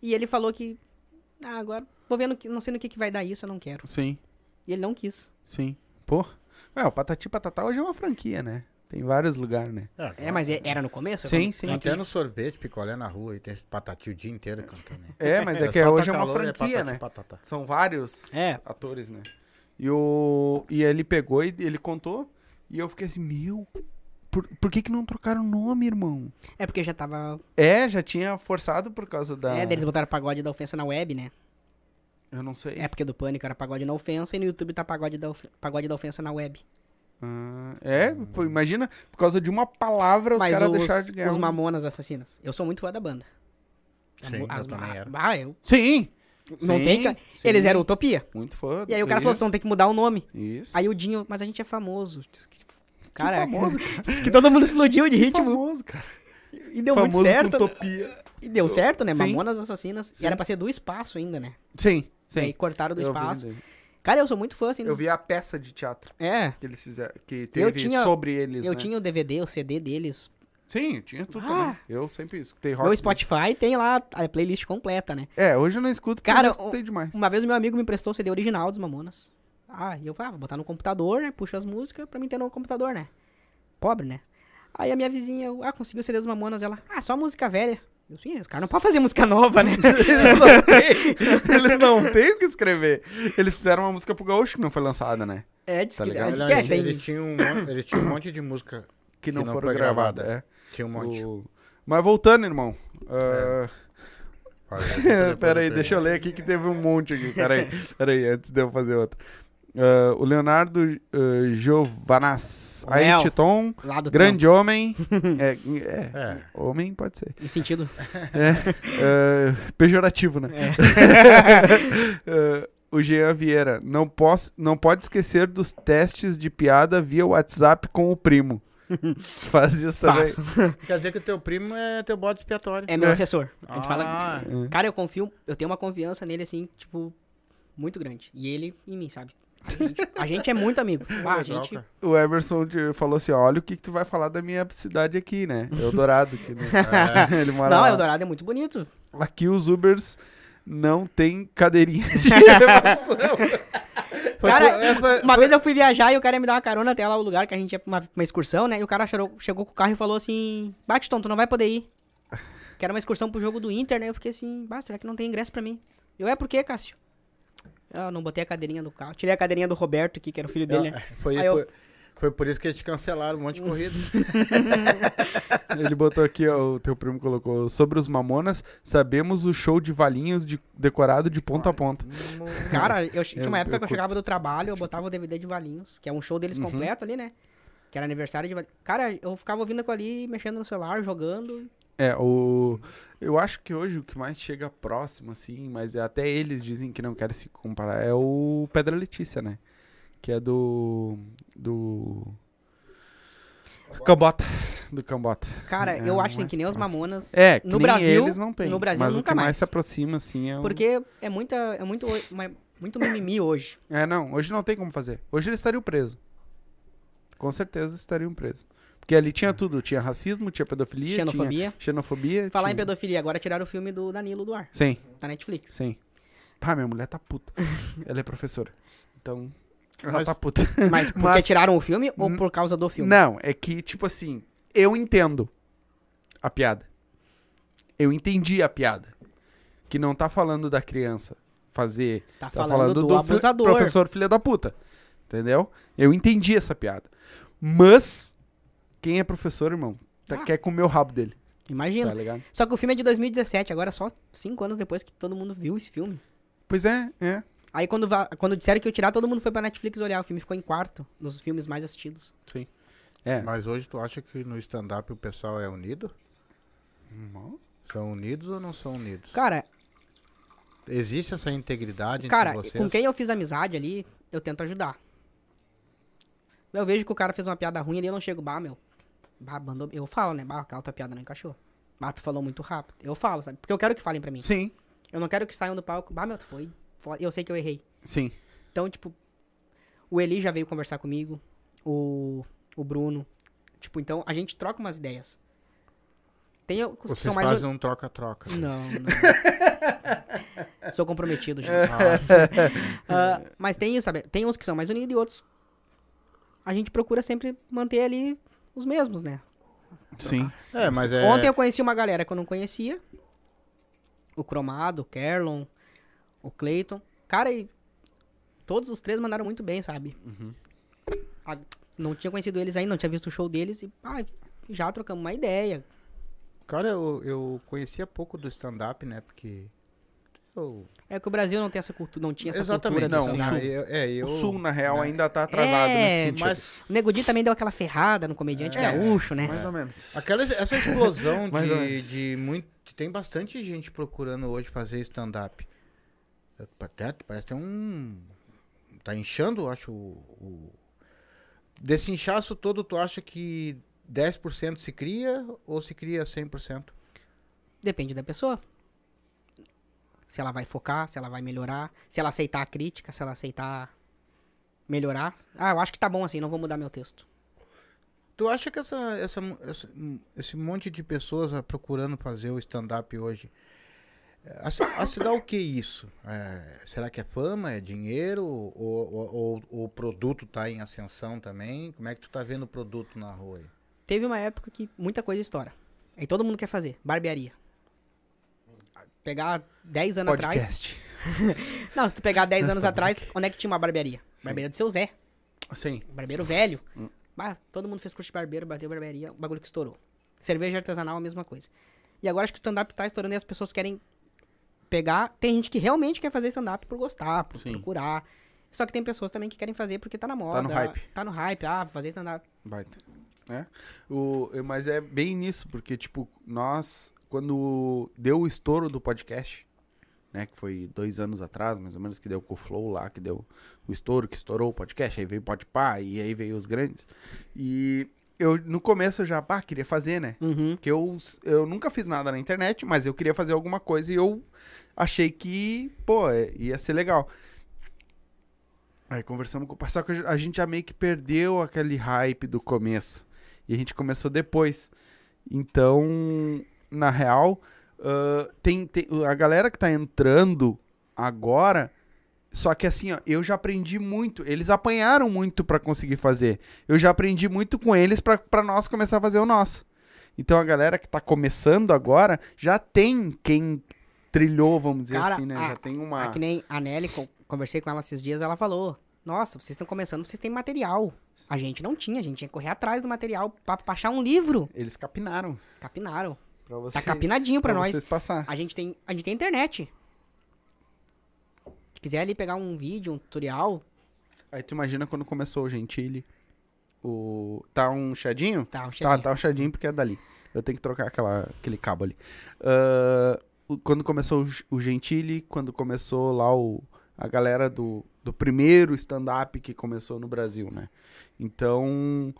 E ele falou que... Ah, agora... Vou vendo que... Não sei no que, que vai dar isso, eu não quero. Sim. E ele não quis. Sim. Porra. Ué, o patati e patatá hoje é uma franquia, né? Tem vários lugares, né? É, é, mas era no começo? Sim, sim. Até sim. no sorvete, picolé na rua, e tem esse patati o dia inteiro cantando. Né? É, mas é, é que é hoje é uma franquia, é patati, né? Patata. São vários é. atores, né? E, o... e ele pegou e ele contou, e eu fiquei assim, meu, por, por que que não trocaram o nome, irmão? É porque já tava... É, já tinha forçado por causa da... É, eles botaram pagode da ofensa na web, né? Eu não sei. É porque do Pânico era pagode na ofensa, e no YouTube tá pagode da, of... pagode da ofensa na web. Ah, é, pô, imagina, por causa de uma palavra os caras deixaram de ganhar. Mas os Mamonas Assassinas, eu sou muito fã da banda. Sim, as, eu as, era. Ah, eu... Sim, não sim, tem, sim. Eles eram Utopia. Muito fã. E aí o cara isso. falou, não tem que mudar o nome. Isso. Aí o Dinho, mas a gente é famoso. Cara, que famoso, cara. Diz que todo mundo explodiu de ritmo. Famoso, cara. E deu famoso muito certo. Utopia. E deu certo, né, sim. Mamonas Assassinas. Sim. E era pra ser do espaço ainda, né? Sim, sim. E aí cortaram do eu espaço. Entendi. Cara, eu sou muito fã, assim... Eu dos... vi a peça de teatro é. que eles fizeram, que teve eu tinha, sobre eles, Eu né? tinha o D V D, o C D deles. Sim, eu tinha tudo ah. também. Eu sempre escutei rock. Meu Spotify mesmo. Tem lá a playlist completa, né? É, hoje eu não escuto, porque cara, eu não escutei demais. Uma vez o meu amigo me emprestou o C D original dos Mamonas. Ah, e eu falei, ah, vou botar no computador, né? Puxa as músicas pra mim ter no computador, né? Pobre, né? Aí a minha vizinha, eu, ah, consegui o C D dos Mamonas, ela... Ah, só música velha. Eu, sim, os caras não podem fazer música nova, né? Eles não têm, eles não têm o que escrever. Eles fizeram uma música pro Gaúcho que não foi lançada, né? É, diz tá que, ligado? Diz que é, tem... Eles tinham um monte, eles tinham um monte de música que não, que não foi gravada. gravada. É. Tinha um monte. O... Mas voltando, irmão. É. Uh... Peraí, deixa eu ler aqui que teve um monte aqui. Peraí, peraí, antes de eu fazer outra. Uh, o Leonardo uh, Giovanas Ayrton, grande tempo. homem é, é, é. Homem pode ser em sentido é, uh, pejorativo, né? É. uh, o Jean Vieira não, posso, não pode esquecer dos testes de piada via WhatsApp com o primo. Faz isso também. Faço. Quer dizer que o teu primo é teu bode expiatório. É meu é. assessor. A gente ah. fala... Cara, eu confio... Eu tenho uma confiança nele, assim, tipo... Muito grande. E ele em mim, sabe? A gente, a gente é muito amigo. Ah, a gente... O Emerson falou assim, olha o que, que tu vai falar da minha cidade aqui, né? Eldorado. Que não... é. Ele mora não, lá. Eldorado é muito bonito. Aqui os Ubers não tem cadeirinha de elevação. Cara, uma vez eu fui viajar e o cara ia me dar uma carona até lá o lugar que a gente ia pra uma, uma excursão, né? E o cara chegou, chegou com o carro e falou assim, Batiston, tu não vai poder ir. Que era uma excursão pro jogo do Inter, né? Eu fiquei assim, bah, será que não tem ingresso pra mim? Eu, é por quê, Cássio? Eu não botei a cadeirinha do carro. Tirei a cadeirinha do Roberto aqui, que era o filho dele, né? Foi, eu... foi, foi por isso que eles cancelaram um monte de corrida. Ele botou aqui, ó, o teu primo colocou, sobre os Mamonas, sabemos o show de Valinhos de, decorado de ponta a ponta. Cara, eu, tinha uma eu, época eu que eu curto. chegava do trabalho, eu botava o D V D de Valinhos, que é um show deles uhum. completo ali, né? Que era aniversário de Valinhos. Cara, eu ficava ouvindo aquilo ali, mexendo no celular, jogando... É, o... eu acho que hoje o que mais chega próximo, assim, mas até eles dizem que não querem se comparar, é o Pedra Letícia, né? Que é do... do... Cambota. Do Cambota. Cara, é, eu acho assim, que nem os Mamonas. É, que no nem Brasil, eles não tem. No Brasil mas nunca o que mais. mais se aproxima, assim, é um... Porque é, muita, é muito, uma, muito mimimi hoje. É, não. Hoje não tem como fazer. Hoje eles estariam presos. Com certeza estariam presos. Porque ali tinha tudo, tinha racismo, tinha pedofilia, xenofobia. Tinha xenofobia. Falar tinha... em pedofilia, agora tiraram o filme do Danilo do ar. Sim. Da Netflix. Sim. Pá, minha mulher tá puta. Ela é professora. Então, ela mas, tá puta. Mas porque mas... tiraram o filme ou por causa do filme? Não, é que, tipo assim, eu entendo a piada. Eu entendi a piada. Que não tá falando da criança fazer... Tá, tá falando, falando do, do abusador. Professor filha da puta. Entendeu? Eu entendi essa piada. Mas... Quem é professor, irmão, tá, ah. quer comer o rabo dele. Imagina. Tá, só que o filme é de dois mil e dezessete, agora só cinco anos depois que todo mundo viu esse filme. Pois é, é. Aí quando, quando disseram que eu tirar, todo mundo foi pra Netflix olhar. O filme ficou em quarto, nos filmes mais assistidos. Sim. É. Mas hoje tu acha que no stand-up o pessoal é unido? Não. São unidos ou não são unidos? Cara... Existe essa integridade cara, entre vocês? Cara, com quem eu fiz amizade ali, eu tento ajudar. Eu vejo que o cara fez uma piada ruim ali, eu não chego, bah, meu... Eu falo, né? Bah, aquela tua piada não encaixou. Bah, tu falou muito rápido. Eu falo, sabe? Porque eu quero que falem pra mim. Sim. Eu não quero que saiam do palco. Bah, meu, tu foi. Eu sei que eu errei. Sim. Então, tipo, o Eli já veio conversar comigo. O, o Bruno. Tipo, então, a gente troca umas ideias. Tem os Vocês que são mais... Vocês fazem um troca-troca. Não, não. Sou comprometido já. Ah. uh, mas tem isso, sabe? Tem uns que são mais unidos e outros... A gente procura sempre manter ali... Os mesmos, né? Sim. É, mas é... Ontem eu conheci uma galera que eu não conhecia. O Cromado, o Kerlon, o Clayton. Cara, e todos os três mandaram muito bem, sabe? Uhum. Ah, não tinha conhecido eles ainda, não tinha visto o show deles. E ah, já trocamos uma ideia. Cara, eu, eu conhecia pouco do stand-up, né? Porque... Eu... É que o Brasil não tem essa cultura, não tinha essa Exatamente, cultura. Exatamente, não. O sul, é, eu... o sul, na real, não. ainda tá atrasado é, nesse mas... O Nego Di também deu aquela ferrada no comediante é, gaúcho, né? Mais ou menos. Aquela, essa explosão de, de muito... Tem bastante gente procurando hoje fazer stand-up. Parece que tem um... Tá inchando, eu acho, o... Desse inchaço todo, tu acha que dez por cento se cria ou se cria cem por cento? Depende da pessoa. Se ela vai focar, se ela vai melhorar, se ela aceitar a crítica, se ela aceitar melhorar. Ah, eu acho que tá bom assim, não vou mudar meu texto. Tu acha que essa, essa, essa, esse monte de pessoas procurando fazer o stand-up hoje, assinar o que isso? É, será que é fama, é dinheiro ou o produto tá em ascensão também? Como é que tu tá vendo o produto na rua aí? Teve uma época que muita coisa estoura. Aí todo mundo quer fazer, barbearia. Pegar dez anos Podcast. atrás... Não, se tu pegar dez anos atrás, onde é que tinha uma barbearia? Barbearia do seu Zé. Sim. Barbeiro velho. Hum. Bah, todo mundo fez curso de barbeiro, bateu barbearia, o bagulho que estourou. Cerveja artesanal, a mesma coisa. E agora acho que o stand-up tá estourando e as pessoas querem pegar... Tem gente que realmente quer fazer stand-up por gostar, por Sim. procurar. Só que tem pessoas também que querem fazer porque tá na moda. Tá no hype. Tá no hype, ah, fazer stand-up. Baita. É. O, mas é bem nisso, porque tipo, nós... Quando deu o estouro do podcast, né, que foi dois anos atrás, mais ou menos, que deu com o Flow lá, que deu o estouro, que estourou o podcast, aí veio o Podpah, e aí veio os grandes. E eu, no começo eu já, pá, queria fazer, né? Uhum. Porque eu, eu nunca fiz nada na internet, mas eu queria fazer alguma coisa e eu achei que, pô, ia ser legal. Aí conversamos com o parceiro, só que a gente já meio que perdeu aquele hype do começo. E a gente começou depois. Então, na real, uh, tem, tem, a galera que tá entrando agora... Só que assim, ó, eu já aprendi muito. Eles apanharam muito pra conseguir fazer. Eu já aprendi muito com eles pra, pra nós começar a fazer o nosso. Então a galera que tá começando agora já tem quem trilhou, vamos dizer Cara, assim, né? A, já tem uma... A, que nem a Nelly, conversei com ela esses dias, ela falou... Nossa, vocês estão começando, vocês têm material. A gente não tinha, a gente tinha que correr atrás do material pra, pra achar um livro. Eles capinaram. Capinaram. Pra vocês, tá capinadinho pra, pra nós. Vocês passar. A gente tem, a gente tem internet. Quiser ali pegar um vídeo, um tutorial. Aí tu imagina quando começou o Gentili. O... Tá um chadinho? Tá um chadinho. Tá, tá um chadinho porque é dali. Eu tenho que trocar aquela, aquele cabo ali. Uh, quando começou o Gentili, quando começou lá o, a galera do, do primeiro stand-up que começou no Brasil, né? Então...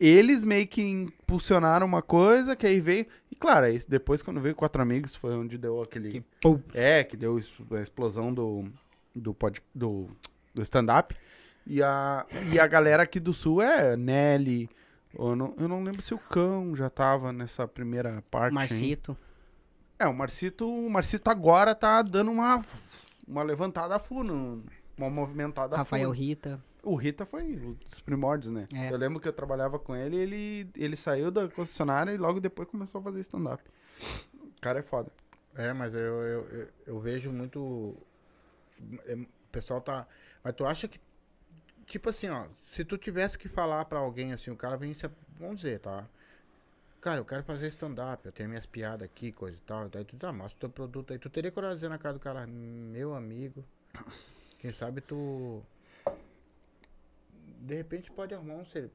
Eles meio que impulsionaram uma coisa, que aí veio... E claro, aí depois quando veio Quatro Amigos foi onde deu aquele... Que... É, que deu a explosão do, do, pod... do, do stand-up. E a, e a galera aqui do Sul é Nelly... Eu não, eu não lembro se o Cão já tava nessa primeira parte. Marcito. Hein? É, o Marcito, o Marcito agora tá dando uma, uma levantada a fundo, uma movimentada a fundo. Rafael Rita... O Rita foi um dos primórdios, né? É. Eu lembro que eu trabalhava com ele, ele ele saiu da concessionária e logo depois começou a fazer stand-up. O cara é foda. É, mas eu, eu, eu, eu vejo muito... O pessoal tá... Mas tu acha que... Tipo assim, ó, se tu tivesse que falar pra alguém assim, o cara vem... Vamos dizer, tá? Cara, eu quero fazer stand-up, eu tenho minhas piadas aqui, coisa e tal. Daí tu tá, mostra o teu produto aí. Tu teria coragem de dizer na cara do cara, meu amigo, quem sabe tu... De repente pode arrumar um ser...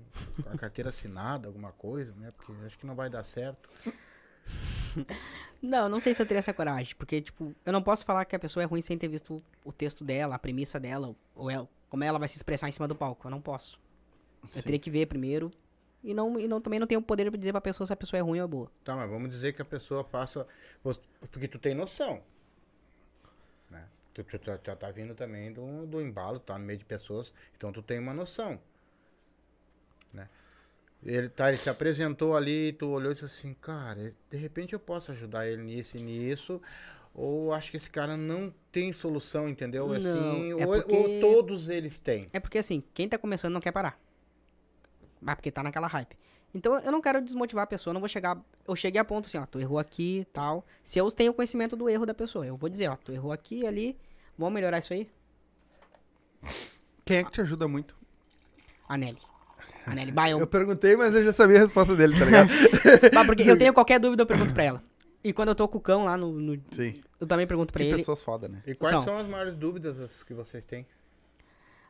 a carteira assinada, alguma coisa, né? Porque acho que não vai dar certo. Não, não sei se eu teria essa coragem. Porque, tipo, eu não posso falar que a pessoa é ruim sem ter visto o texto dela, a premissa dela, ou ela, como ela vai se expressar em cima do palco. Eu não posso. Sim. Eu teria que ver primeiro. E, não, e não, também não tenho o poder pra dizer pra pessoa se a pessoa é ruim ou é boa. Tá, mas vamos dizer que a pessoa faça... Porque tu tem noção. Né? Tu, tu, tu já tá vindo também do, do embalo, tá no meio de pessoas, então tu tem uma noção, né? Ele, tá, ele se apresentou ali, tu olhou e disse assim, cara, de repente eu posso ajudar ele nisso e nisso, ou acho que esse cara não tem solução, entendeu? Não, assim, é ou, porque... ou todos eles têm. É porque assim, quem tá começando não quer parar, mas porque tá naquela hype. Então eu não quero desmotivar a pessoa, não vou chegar... Eu cheguei a ponto assim, ó, tu errou aqui e tal. Se eu tenho conhecimento do erro da pessoa, eu vou dizer, ó, tu errou aqui e ali, vamos melhorar isso aí? Quem é que te ajuda muito? A Nelly. A Nelly, bah, eu... eu perguntei, mas eu já sabia a resposta dele, tá ligado? Bah, porque eu tenho qualquer dúvida, eu pergunto pra ela. E quando eu tô com o Cão lá no... no... Sim. Eu também pergunto pra que ele. Que pessoas foda, né? E quais são, são as maiores dúvidas que vocês têm?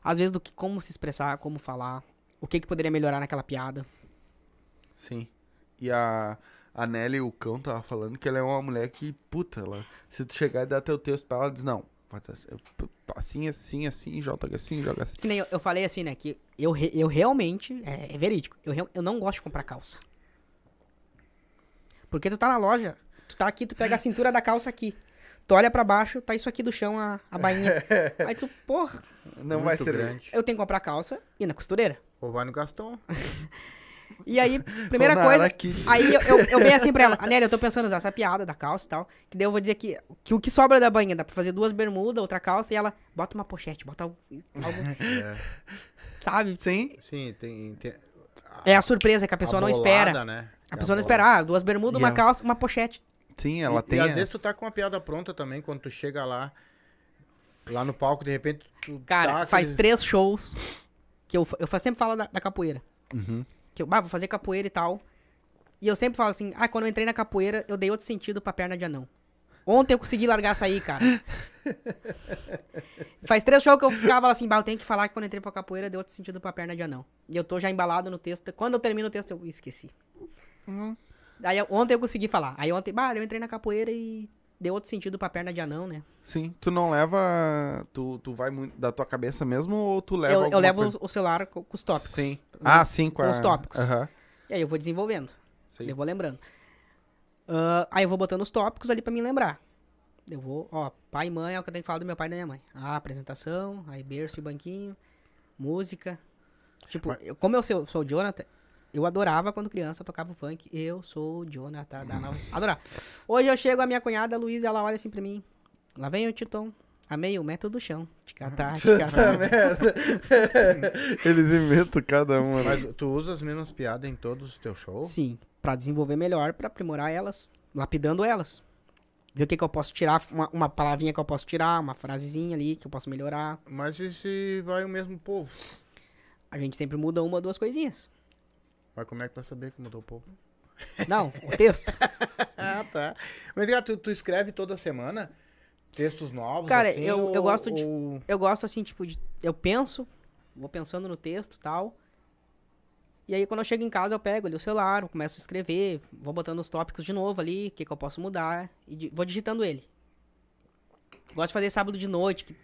Às vezes do que, como se expressar, como falar, o que que poderia melhorar naquela piada. Sim. E a, a Nelly, o Cão, tava falando que ela é uma mulher que, puta, ela, se tu chegar e dar teu texto pra ela, ela diz, não, faz assim, assim, assim, joga assim, joga assim. Que nem eu, eu falei assim, né, que eu, eu realmente, é, é verídico, eu, eu não gosto de comprar calça. Porque tu tá na loja, tu tá aqui, tu pega a cintura da calça aqui. Tu olha pra baixo, tá isso aqui do chão, a, a bainha. Aí tu, porra. Não vai ser grande. Eu tenho que comprar calça e na costureira. Ou vai no Gaston. E aí, primeira coisa, aí eu, eu, eu venho assim pra ela, a Nelly, eu tô pensando em usar essa piada da calça e tal, que daí eu vou dizer que, que o que sobra da banha, dá pra fazer duas bermudas, outra calça, e ela, bota uma pochete, bota algo, é. Sabe? Sim, Sim tem, tem... A, é a surpresa que a pessoa a bolada, não espera, né? A, a pessoa bolada. Não espera, ah, duas bermudas, uma calça, uma pochete. Sim, ela e, tem. E às as... vezes tu tá com uma piada pronta também, quando tu chega lá, lá no palco, de repente tu... Cara, tá faz aqueles... três shows, que eu, eu sempre falo da, da capoeira. Uhum. Que eu, ah, vou fazer capoeira e tal. E eu sempre falo assim, ah, quando eu entrei na capoeira, eu dei outro sentido pra perna de anão. Ontem eu consegui largar essa aí, cara. Faz três shows que eu ficava assim, bah, eu tenho que falar que quando eu entrei pra capoeira, deu outro sentido pra perna de anão. E eu tô já embalado no texto. Quando eu termino o texto, eu esqueci. Uhum. Aí ontem eu consegui falar. Aí ontem, bah, eu entrei na capoeira e deu outro sentido pra perna de anão, né? Sim. Tu não leva... Tu, tu vai muito da tua cabeça mesmo ou tu leva Eu, eu levo coisa? o celular com, com os tópicos. Sim. Ah, sim. Com, a... com os tópicos. Uhum. E aí eu vou desenvolvendo. Sim. Eu vou lembrando. Uh, aí eu vou botando os tópicos ali pra me lembrar. Eu vou... Ó, pai e mãe é o que eu tenho que falar do meu pai e da minha mãe. Ah, apresentação, aí berço e banquinho, música. Tipo, Mas... eu, como eu sou, sou o Jonathan... Eu adorava quando criança, tocava o funk. Eu sou o Jonathan da Nova. Adorava. Hoje eu chego, a minha cunhada, a Luísa, ela olha assim pra mim. Lá vem o Titon. Amei o método do chão. Ticatá, ticatá. Eles inventam cada uma. Mas tu usa as mesmas piadas em todos os teus shows? Sim. Pra desenvolver melhor, pra aprimorar elas. Lapidando elas. Ver o que que eu posso tirar, uma, uma palavrinha que eu posso tirar, uma frasezinha ali que eu posso melhorar. Mas e se vai o mesmo povo? A gente sempre muda uma ou duas coisinhas. Mas como é que vai saber que mudou o povo? Não, o texto. Ah, tá. Mas tu, tu escreve toda semana textos novos? Cara, assim, eu, ou, eu gosto de... Ou... Eu gosto assim, tipo, de, eu penso, vou pensando no texto e tal. E aí quando eu chego em casa eu pego ali o celular, eu começo a escrever, vou botando os tópicos de novo ali, o que, que eu posso mudar, e de, vou digitando ele. Gosto de fazer sábado de noite. Que,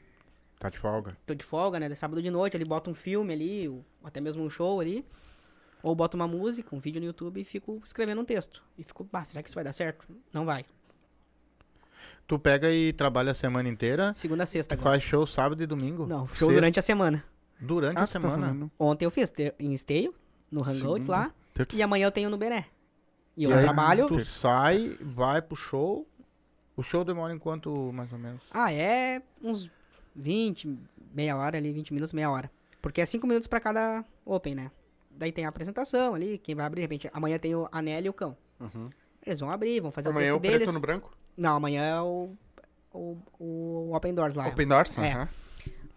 tá de folga. Tô de folga, né? De sábado de noite, ele bota um filme ali, ou até mesmo um show ali. Ou boto uma música, um vídeo no YouTube e fico escrevendo um texto. E fico, ah, será que isso vai dar certo? Não vai. Tu pega e trabalha a semana inteira? Segunda a sexta agora. Faz show sábado e domingo? Não, show sexta. Durante a semana. Durante ah, a semana? Tá. Ontem eu fiz em Esteio, no Hangouts Segunda. lá. Terto. E amanhã eu tenho no Bené. E eu e aí, trabalho... Tu Terto. sai, vai pro show. O show demora em quanto, mais ou menos? Ah, é uns vinte, meia hora ali, vinte minutos, meia hora. Porque é cinco minutos pra cada open, né? Daí tem a apresentação ali, quem vai abrir, de repente, amanhã tem a Nelly e o Cão. Uhum. Eles vão abrir, vão fazer amanhã o texto deles. Amanhã é o preto no branco? Não, amanhã é o, o, o Open Doors lá. Open Doors? É, uhum.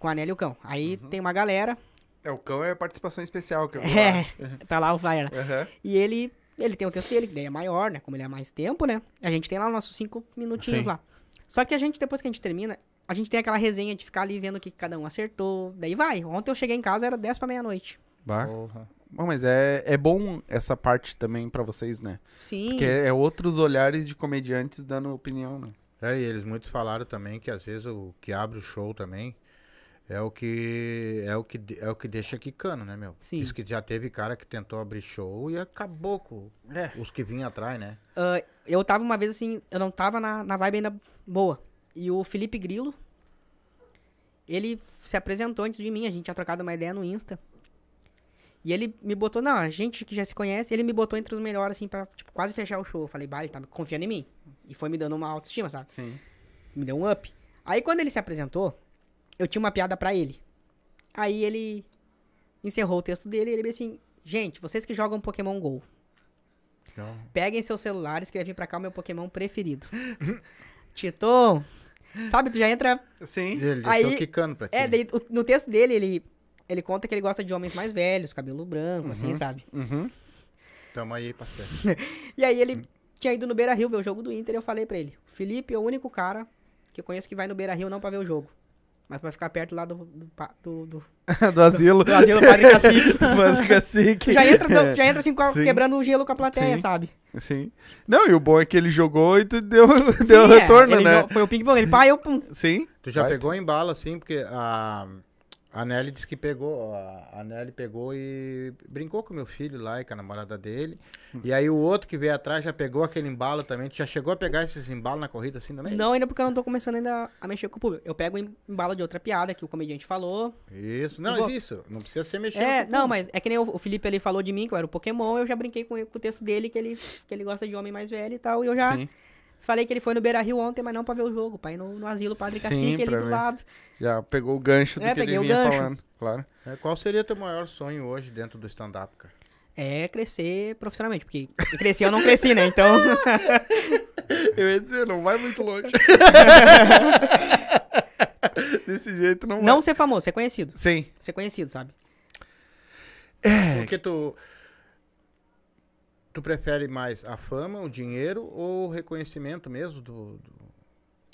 Com a Nelly e o Cão. Aí uhum. tem uma galera. É, o Cão é participação especial. Que eu é, tá lá o flyer. Uhum. E ele, ele tem o texto dele, que daí é maior, né? Como ele é mais tempo, né? A gente tem lá os nossos cinco minutinhos Sim. lá. Só que a gente, depois que a gente termina, a gente tem aquela resenha de ficar ali vendo o que cada um acertou. Daí vai. Ontem eu cheguei em casa, era dez pra meia-noite. Bah. Uhum. Bom, mas é, é bom essa parte também pra vocês, né? Sim. Porque é outros olhares de comediantes dando opinião, né? É, e eles muitos falaram também que às vezes o que abre o show também é o que é o que, é o que deixa quicando, né, meu? Sim. Diz que já teve cara que tentou abrir show e acabou com é. os que vinham atrás, né? Uh, eu tava uma vez assim, eu não tava na, na vibe ainda boa. E o Felipe Grilo, ele se apresentou antes de mim, a gente tinha trocado uma ideia no Insta. E ele me botou, não, a gente que já se conhece, ele me botou entre os melhores, assim, pra tipo, quase fechar o show. Eu falei, bah, ele tá confiando em mim. E foi me dando uma autoestima, sabe? Sim. Me deu um up. Aí quando ele se apresentou, eu tinha uma piada pra ele. Aí ele encerrou o texto dele e ele disse assim, gente, vocês que jogam Pokémon Go, então... peguem seus celulares que vai vir pra cá o meu Pokémon preferido. Titon, sabe, tu já entra... Sim. Eles estão quicando pra ti. É, daí, no texto dele, ele... Ele conta que ele gosta de homens mais velhos, cabelo branco, uhum, assim, sabe? Uhum. Tamo aí, parceiro. E aí ele uhum. tinha ido no Beira Rio ver o jogo do Inter e eu falei pra ele, o Felipe é o único cara que eu conheço que vai no Beira Rio não pra ver o jogo, mas pra ficar perto lá do... Do, do, do, do asilo. Do, do asilo, Padre Cacique. Padre Cacique. Já entra, já entra assim, Sim. quebrando o gelo com a plateia, Sim. sabe? Sim. Não, e o bom é que ele jogou e tu deu, Sim, deu é. retorno, ele né? Jogou, foi o ping-pong, ele pá, eu pum. Sim. Tu já vai. pegou em bala, assim, porque a... A Nelly disse que pegou, a Nelly pegou e brincou com o meu filho lá e com a namorada dele. Hum. E aí o outro que veio atrás já pegou aquele embalo também. Tu já chegou a pegar esses embalos na corrida assim também? Não, ainda porque eu não tô começando ainda a mexer com o público. Eu pego embalo de outra piada que o comediante falou. Isso, não, vou... mas isso. Não precisa ser mexendo É, não, mas é que nem o Felipe ali falou de mim, que eu era o Pokémon. Eu já brinquei com o texto dele, que ele, que ele gosta de homem mais velho e tal. E eu já... Sim. Falei que ele foi no Beira Rio ontem, mas não pra ver o jogo. Pra ir no, no asilo Padre Cacique, ele do lado. Já pegou o gancho do é, que ele vinha gancho. falando. Claro. É, qual seria teu maior sonho hoje dentro do stand-up, cara? É crescer profissionalmente. Porque cresci eu não cresci, né? Então... Eu ia dizer, não vai muito longe. Desse jeito não vai. Não ser famoso, ser conhecido. Sim. Ser conhecido, sabe? É. Porque tu... Tu prefere mais a fama, o dinheiro ou o reconhecimento mesmo do, do,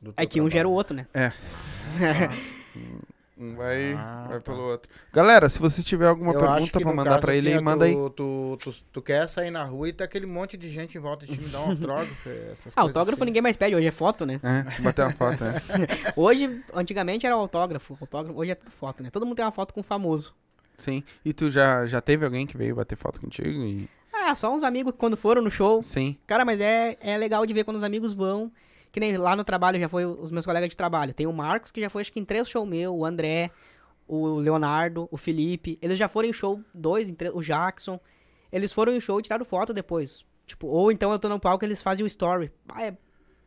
do teu É que trabalho? Um gera o outro, né? É. Ah. Um vai, ah, vai pelo outro. Galera, se você tiver alguma eu pergunta pra mandar caso, pra ele, assim, manda tu, aí. Tu, tu, tu quer sair na rua e tá aquele monte de gente em volta de time, dá um autógrafo. Essas ah, autógrafo assim. Ninguém mais pede, hoje é foto, né? É, bater uma foto, né? Hoje, antigamente era autógrafo, autógrafo, hoje é tudo foto, né? Todo mundo tem uma foto com o famoso. Sim, e tu já, já teve alguém que veio bater foto contigo? E... Ah, só uns amigos que quando foram no show. Sim. Cara, mas é, é legal de ver quando os amigos vão. Que nem lá no trabalho, já foi os meus colegas de trabalho. Tem o Marcos, que já foi acho que em três shows meu, o André, o Leonardo, o Felipe. Eles já foram em show dois, em três, o Jackson. Eles foram em show e tiraram foto depois. Tipo, ou então eu tô no palco e eles fazem o story. Ah, é,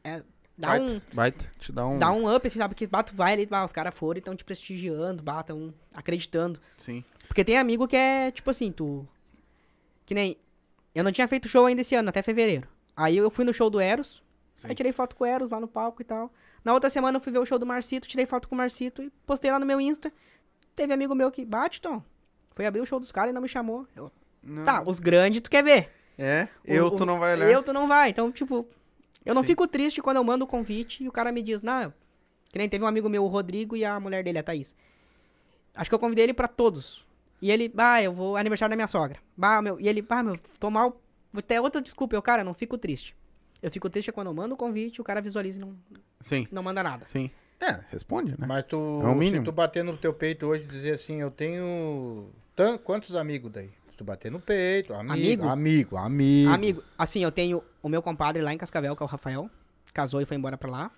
é, dá baita, um... Baita, te dá um... Dá um up, assim, sabe? Porque bato vai ali, bah, os caras foram e estão te prestigiando, batam, acreditando. Sim. Porque tem amigo que é, tipo assim, tu... Que nem... Eu não tinha feito show ainda esse ano, até fevereiro. Aí eu fui no show do Eros... Sim. Aí tirei foto com o Eros lá no palco e tal. Na outra semana eu fui ver o show do Marcito, tirei foto com o Marcito e postei lá no meu Insta. Teve amigo meu que bate, Tom. Foi abrir o show dos caras e não me chamou. Eu, não. Tá, os grandes tu quer ver. É, o, eu o, tu não vai olhar. Eu tu não vai. Então, tipo, eu não Sim. fico triste quando eu mando o convite e o cara me diz, não, que nem teve um amigo meu, o Rodrigo, e a mulher dele, a Thaís. Acho que eu convidei ele pra todos. E ele, bah, eu vou aniversário da minha sogra. Bah, meu. E ele, bah, meu, tô mal. Vou ter outra desculpa. Eu, cara, não fico triste. Eu fico triste quando eu mando o convite, o cara visualiza e não, Sim. não manda nada. Sim. É, responde, né? Mas tu, é o mínimo. Se tu bater no teu peito hoje e dizer assim, eu tenho tan... quantos amigos daí? Se tu bater no peito, amigo, amigo, amigo, amigo. Amigo, assim, eu tenho o meu compadre lá em Cascavel, que é o Rafael, casou e foi embora pra lá.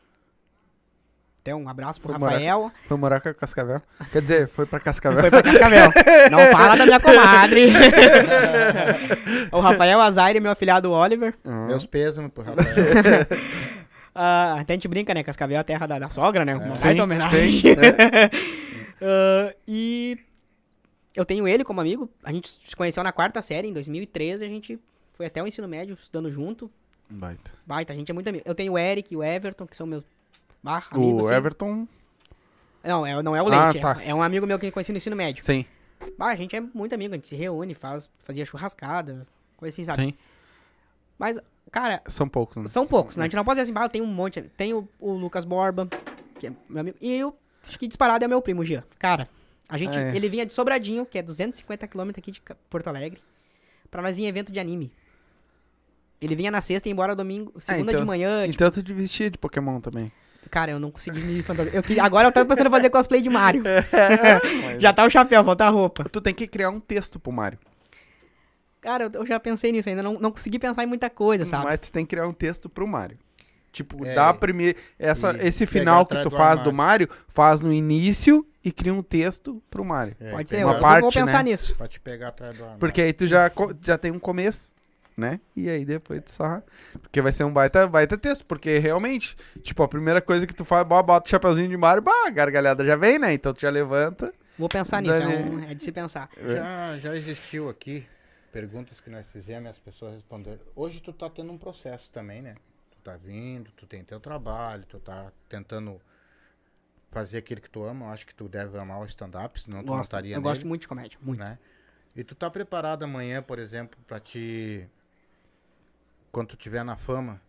Até um abraço pro foi Rafael. Morar, foi morar com a Cascavel. Quer dizer, foi pra Cascavel. Foi pra Cascavel. Não fala da minha comadre. O Rafael Azaire, meu afilhado Oliver. Uhum. Meus pêsames pro Rafael. uh, até a gente brinca, né? Cascavel é a terra da, da sogra, né? É. Uma baita homenagem. É. uh, e eu tenho ele como amigo. A gente se conheceu na quarta série, em dois mil e treze. A gente foi até o ensino médio, estudando junto. Baita. Baita, a gente é muito amigo. Eu tenho o Eric e o Everton, que são meus... Ah, amigo, o sim. Everton... Não, é, não é o Leite, ah, tá. é, é um amigo meu que conheci no ensino médio. Sim. Ah, a gente é muito amigo, a gente se reúne, faz, fazia churrascada, coisa assim, sabe? Sim. Mas, cara... São poucos, né? São poucos, né? A gente não pode dizer assim, bah, tem um monte. Tem o, o Lucas Borba, que é meu amigo, e eu, acho que disparado é meu primo, Gia. Cara, a gente, é. ele vinha de Sobradinho, que é duzentos e cinquenta quilômetros aqui de Porto Alegre, pra nós ir em evento de anime. Ele vinha na sexta e ia embora domingo, segunda é, então, de manhã. Então tipo... tu vestia de Pokémon também. Cara, eu não consegui me fantasiar. Eu, agora eu tô pensando em fazer cosplay de Mario. É, já tá o chapéu, falta a roupa. Tu tem que criar um texto pro Mario. Cara, eu, eu já pensei nisso ainda. Não, não consegui pensar em muita coisa, sabe? Mas tu tem que criar um texto pro Mario. Tipo, é, dá a primeira... Essa, esse final que tu do faz do Mario, faz no início e cria um texto pro Mario. É, pode ser, uma eu parte, vou pensar né? nisso. Pode pegar atrás do armário. Porque aí tu já, já tem um começo. Né? E aí depois tu só... Porque vai ser um baita, baita texto, porque realmente, tipo, a primeira coisa que tu faz, bota o chapeuzinho de Mario, bah, a gargalhada já vem, né? Então tu já levanta. Vou pensar nisso, é, um, é de se pensar. Já, já existiu aqui perguntas que nós fizemos e as pessoas responderam. Hoje tu tá tendo um processo também, né? Tu tá vindo, tu tem teu trabalho, tu tá tentando fazer aquilo que tu ama. Eu acho que tu deve amar o stand-up, senão tu não estaria nele. Eu gosto muito de comédia, muito. Né? E tu tá preparado amanhã, por exemplo, pra te... Quando tu estiver na fama,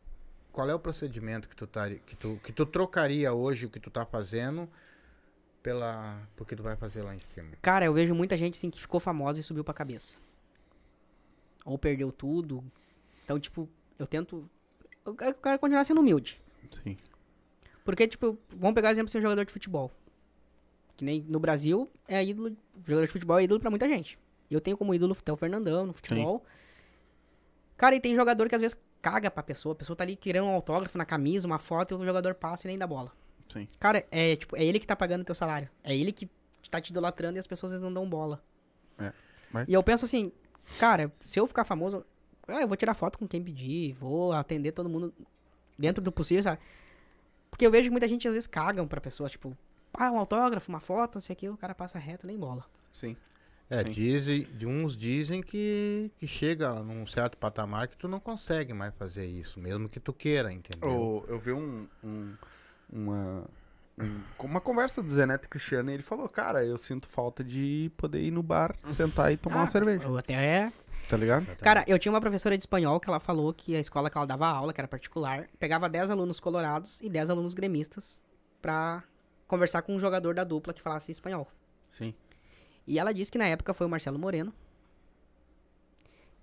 qual é o procedimento que tu, tá, que, tu, que tu trocaria hoje, o que tu tá fazendo, pela, porque tu vai fazer lá em cima? Cara, eu vejo muita gente assim que ficou famosa e subiu pra cabeça. Ou perdeu tudo. Então, tipo, eu tento... Eu quero continuar sendo humilde. Sim. Porque, tipo, vamos pegar o exemplo de ser um jogador de futebol. Que nem no Brasil, é ídolo, jogador de futebol é ídolo pra muita gente. Eu tenho como ídolo até o Fernandão no futebol. Sim. Cara, e tem jogador que às vezes caga pra pessoa. A pessoa tá ali querendo um autógrafo na camisa, uma foto, e o jogador passa e nem dá bola. Sim. Cara, é tipo, é ele que tá pagando o teu salário. É ele que tá te idolatrando e as pessoas às vezes não dão bola. É, mas... E eu penso assim, cara, se eu ficar famoso, eu vou tirar foto com quem pedir, vou atender todo mundo dentro do possível, sabe? Porque eu vejo que muita gente às vezes cagam pra pessoa, tipo, ah, um autógrafo, uma foto, não sei o que, o cara passa reto, nem bola. Sim. É, dizem, uns dizem que, que chega num certo patamar que tu não consegue mais fazer isso, mesmo que tu queira, entendeu? Eu, eu vi um, um, uma, um, uma conversa do Zé Neto Cristiano e ele falou, cara, eu sinto falta de poder ir no bar, sentar e tomar ah, uma cerveja. Eu até é... Tá ligado? Cara, eu tinha uma professora de espanhol que ela falou que a escola que ela dava aula, que era particular, pegava dez alunos colorados e dez alunos gremistas pra conversar com um jogador da dupla que falasse espanhol. Sim. E ela disse que na época foi o Marcelo Moreno.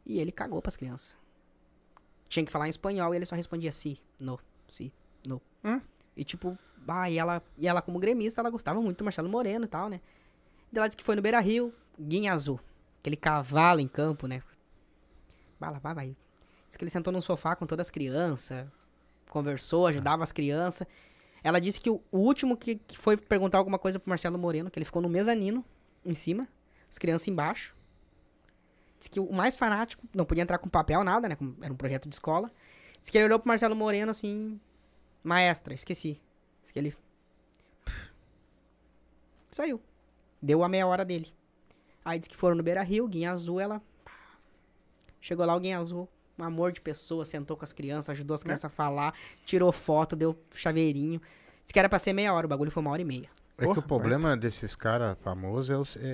E ele cagou pras crianças. Tinha que falar em espanhol e ele só respondia si, no, si, no. Hum? E tipo, ah, e ela, e ela como gremista, ela gostava muito do Marcelo Moreno e tal, né? E ela disse que foi no Beira Rio, Guinha Azul. Aquele cavalo em campo, né? Vai lá, vai, vai. Diz que ele sentou num sofá com todas as crianças, conversou, ajudava as crianças. Ela disse que o último que, que foi perguntar alguma coisa pro Marcelo Moreno, que ele ficou no mezanino, em cima, as crianças embaixo. Diz que o mais fanático, não podia entrar com papel, nada, né? Era um projeto de escola. Diz que ele olhou pro Marcelo Moreno assim, maestra, esqueci. Diz que ele... saiu. Deu a meia hora dele. Aí diz que foram no Beira Rio, Guinha Azul, ela... chegou lá, o Guinha Azul... um amor de pessoa, sentou com as crianças, ajudou as crianças é. a falar, tirou foto, deu chaveirinho. Diz que era pra ser meia hora, o bagulho foi uma hora e meia. É Porra, que o problema porra. desses caras famosos é,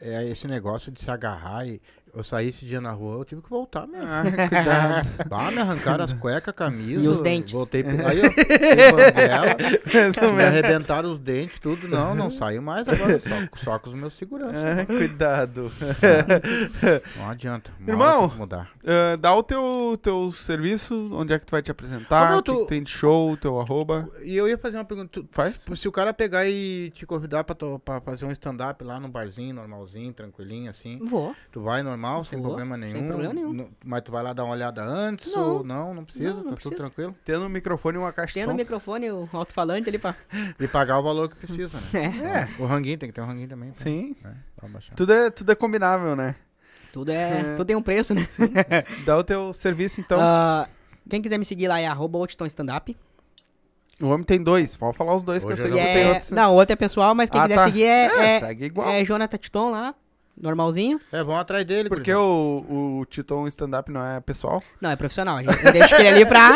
é, é esse negócio de se agarrar e... eu saí esse dia na rua, eu tive que voltar mesmo. Ah, me arrancaram as cuecas, a camisa. E os dentes. Voltei pro... aí eu dela, me arrebentaram os dentes, tudo. Não, não saio mais agora, só, só com os meus seguranças. Ah, cuidado. Não adianta. Irmão, mudar. Uh, dá o teu, teu serviço, onde é que tu vai te apresentar, o tu... que, que tem de show, teu arroba. E eu ia fazer uma pergunta. Tu... faz? Se o cara pegar e te convidar pra, to... pra fazer um stand-up lá num barzinho, normalzinho, tranquilinho, assim. Vou. Tu vai normal. Normal, sem Boa, problema nenhum. Sem problema nenhum. No, mas tu vai lá dar uma olhada antes? Não, ou não, não precisa, não, não tá precisa. Tudo tranquilo. Tendo um microfone e uma caixa de som. Tendo um microfone e o alto-falante ali pra... e pagar o valor que precisa, né? É. O ranguinho, tem que ter um ranguinho também. Pra, Sim. Né? Tudo, é, tudo é combinável, né? Tudo é, é. Tudo tem um preço, né? Dá o teu serviço, então. Uh, quem quiser me seguir lá é arroba Outton Standup. O homem tem dois, pode falar os dois. Hoje que eu sei é... tem outro. Não, o outro é pessoal, mas quem ah, quiser tá. seguir é, é, é, segue igual. É Jonathan Titon lá. Normalzinho. É, vão atrás dele. Porque o, o Titon stand-up não é pessoal? Não, é profissional. A gente deixa ele ali pra...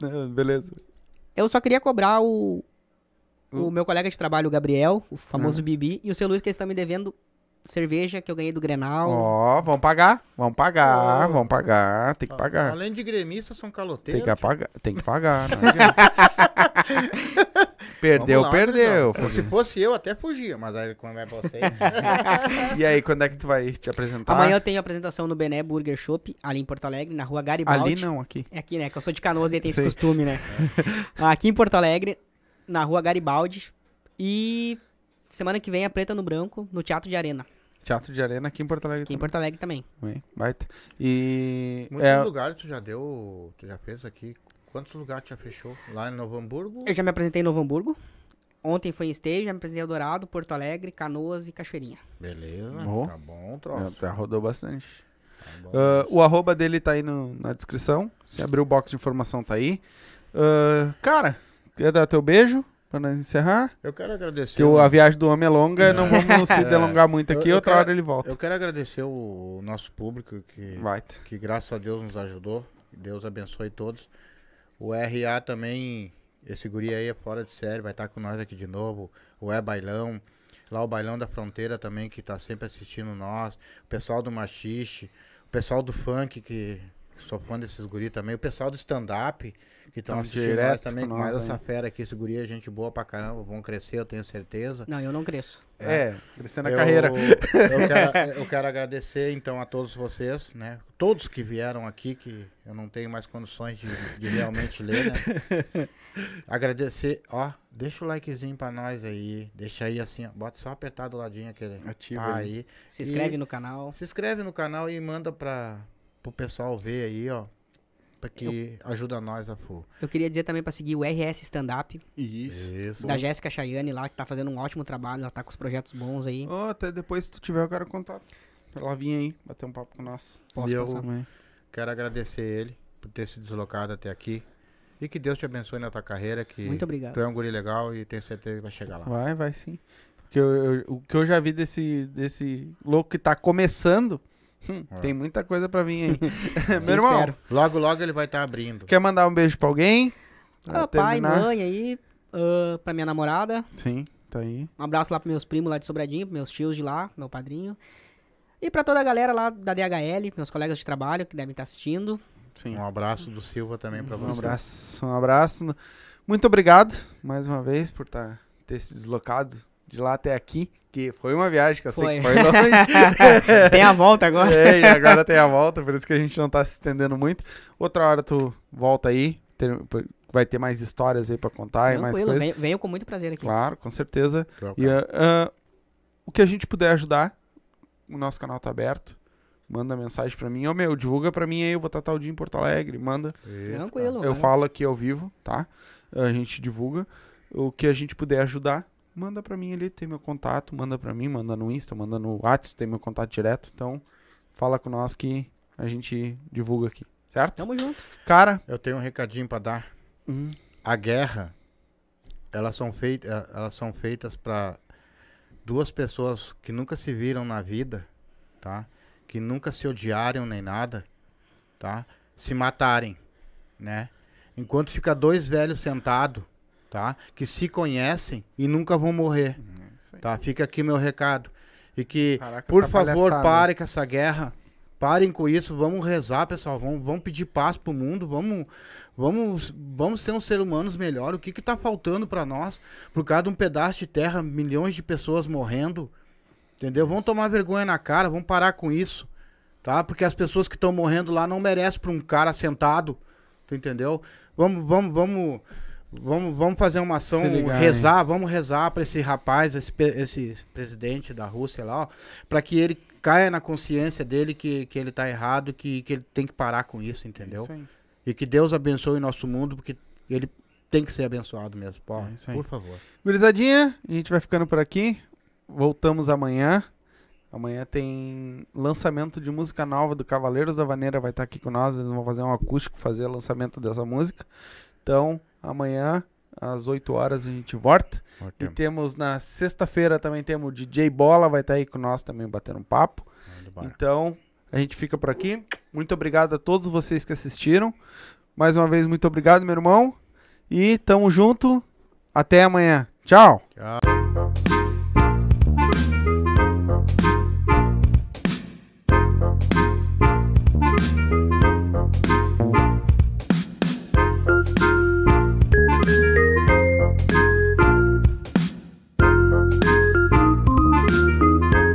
não, beleza. Eu só queria cobrar o, o... o meu colega de trabalho, o Gabriel, o famoso ah. Bibi, e o seu Luiz, que eles estão me devendo cerveja que eu ganhei do Grenal. Ó, oh, vão pagar. Vão pagar, oh. vão pagar. Tem que pagar. Além de gremista, são caloteiros. Tem que pagar, tem que pagar. Não adianta. Perdeu, lá, perdeu. Então. Se fosse eu, até fugia, mas aí como é você... E aí, quando é que tu vai te apresentar? Amanhã eu tenho apresentação no Bené Burger Shop, ali em Porto Alegre, na rua Garibaldi. Ali não, aqui. É aqui, né? Que eu sou de Canoas e tem esse costume, né? É. Aqui em Porto Alegre, na rua Garibaldi. E semana que vem é Preta no Branco, no Teatro de Arena. Teatro de Arena aqui em Porto Alegre. Aqui também. Em Porto Alegre também. Baita. E... muitos é... lugares tu já deu, tu já fez aqui... quantos lugares já fechou? Lá em Novo Hamburgo? Eu já me apresentei em Novo Hamburgo. Ontem foi em Esteio, já me apresentei em Eldorado, Porto Alegre, Canoas e Cachoeirinha. Beleza, oh. tá bom, troço. Já rodou bastante. Tá bom. Uh, o arroba dele tá aí no, na descrição. Se abrir o box de informação, tá aí. Uh, cara, quer dar teu beijo? Pra nós encerrar. Eu quero agradecer. Que o... a viagem do homem é longa, é. não vamos se delongar muito aqui, eu, eu outra quero, hora ele volta. Eu quero agradecer o nosso público que, que graças a Deus nos ajudou. Deus abençoe todos. O R A também, esse guri aí é fora de série, vai estar com nós aqui de novo. O É Bailão, lá o Bailão da Fronteira também, que tá sempre assistindo nós. O pessoal do Machixe, o pessoal do Funk, que sou fã desses guri também. O pessoal do Stand-Up, que estão assistindo nós também. Nós, mais hein? Essa fera aqui, esse guri é gente boa pra caramba. Vão crescer, eu tenho certeza. Não, eu não cresço. É, é crescendo a carreira. Eu quero, eu quero agradecer, então, a todos vocês, né? Todos que vieram aqui, que eu não tenho mais condições de, de realmente ler, né? Agradecer, ó, deixa o likezinho pra nós aí, deixa aí assim, ó, bota só apertar do ladinho aquele. Ativa aí. aí. Se inscreve e no canal. Se inscreve no canal e manda pra, pro pessoal ver aí, ó, pra que eu, ajuda nós a full. Eu queria dizer também pra seguir o R S Stand-Up. Isso. Isso. Da Jéssica Chayane lá, que tá fazendo um ótimo trabalho, ela tá com os projetos bons aí. Ó, oh, até depois, se tu tiver, eu quero contato. Ela vinha aí, bater um papo com nós. Posso eu passar? Quero agradecer ele por ter se deslocado até aqui. E que Deus te abençoe na tua carreira. Que muito obrigado. Tu é um guri legal e tenho certeza que vai chegar lá. Vai, vai sim. Porque eu, eu, o que eu já vi desse, desse louco que tá começando, hum, é. tem muita coisa pra vir aí. Meu irmão, espero. Logo, logo ele vai estar tá abrindo. Quer mandar um beijo pra alguém? Ah, pai, mãe aí. Uh, pra minha namorada. Sim, tá aí. Um abraço lá pros meus primos lá de Sobradinho, pros meus tios de lá, meu padrinho. E pra toda a galera lá da D H L, meus colegas de trabalho que devem estar assistindo. Sim. Um abraço do Silva também pra vocês. Um abraço, um abraço. Muito obrigado, mais uma vez, por tá, ter se deslocado de lá até aqui, que foi uma viagem que eu foi. sei que foi longe. Tem a volta agora. É, e agora tem a volta, por isso que a gente não tá se estendendo muito. Outra hora tu volta aí, ter, vai ter mais histórias aí pra contar. Tranquilo, e mais coisas. Venho, venho com muito prazer aqui. Claro, com certeza. Claro, e, uh, uh, o que a gente puder ajudar, o nosso canal tá aberto. Manda mensagem pra mim. Ô, meu, divulga pra mim aí, eu vou estar tal dia em Porto Alegre, manda. Eita. Tranquilo. Eu mano. falo aqui ao vivo, tá? A gente divulga. O que a gente puder ajudar, manda pra mim ali, tem meu contato, manda pra mim, manda no Insta, manda no WhatsApp, tem meu contato direto. Então, fala com nós que a gente divulga aqui, certo? Tamo junto. Cara... Eu tenho um recadinho pra dar. Uhum. A guerra, elas são, feita, elas são feitas pra duas pessoas que nunca se viram na vida, tá? Que nunca se odiaram nem nada, tá? Se matarem, né? Enquanto fica dois velhos sentados, tá? Que se conhecem e nunca vão morrer, é tá? Fica aqui meu recado. E que, Caraca, por favor, parem com essa guerra, parem com isso, vamos rezar, pessoal, vamos, vamos pedir paz pro mundo, vamos, vamos, vamos ser uns seres humanos melhor. O que que tá faltando pra nós? Por causa de um pedaço de terra, milhões de pessoas morrendo, entendeu? Vão tomar vergonha na cara, vão parar com isso, tá? Porque as pessoas que estão morrendo lá não merecem para um cara sentado, tu entendeu? Vamos, vamos, vamos, vamos, vamos fazer uma ação, ligar, rezar, hein? Vamos rezar para esse rapaz, esse, esse presidente da Rússia lá, para que ele caia na consciência dele que, que ele tá errado, que, que ele tem que parar com isso, entendeu? É isso, e que Deus abençoe o nosso mundo, porque ele tem que ser abençoado mesmo, Paulo, é por favor. Gurizadinha, a gente vai ficando por aqui. Voltamos amanhã. Amanhã tem lançamento de música nova do Cavaleiros da Vaneira. Vai estar aqui com nós. Eles vão fazer um acústico, fazer lançamento dessa música. Então, amanhã, às oito horas, a gente volta. E temos na sexta-feira também temos o D J Bola. Vai estar aí com nós também, batendo um papo. Então, a gente fica por aqui. Muito obrigado a todos vocês que assistiram. Mais uma vez, muito obrigado, meu irmão. E tamo junto. Até amanhã. Tchau. Tchau.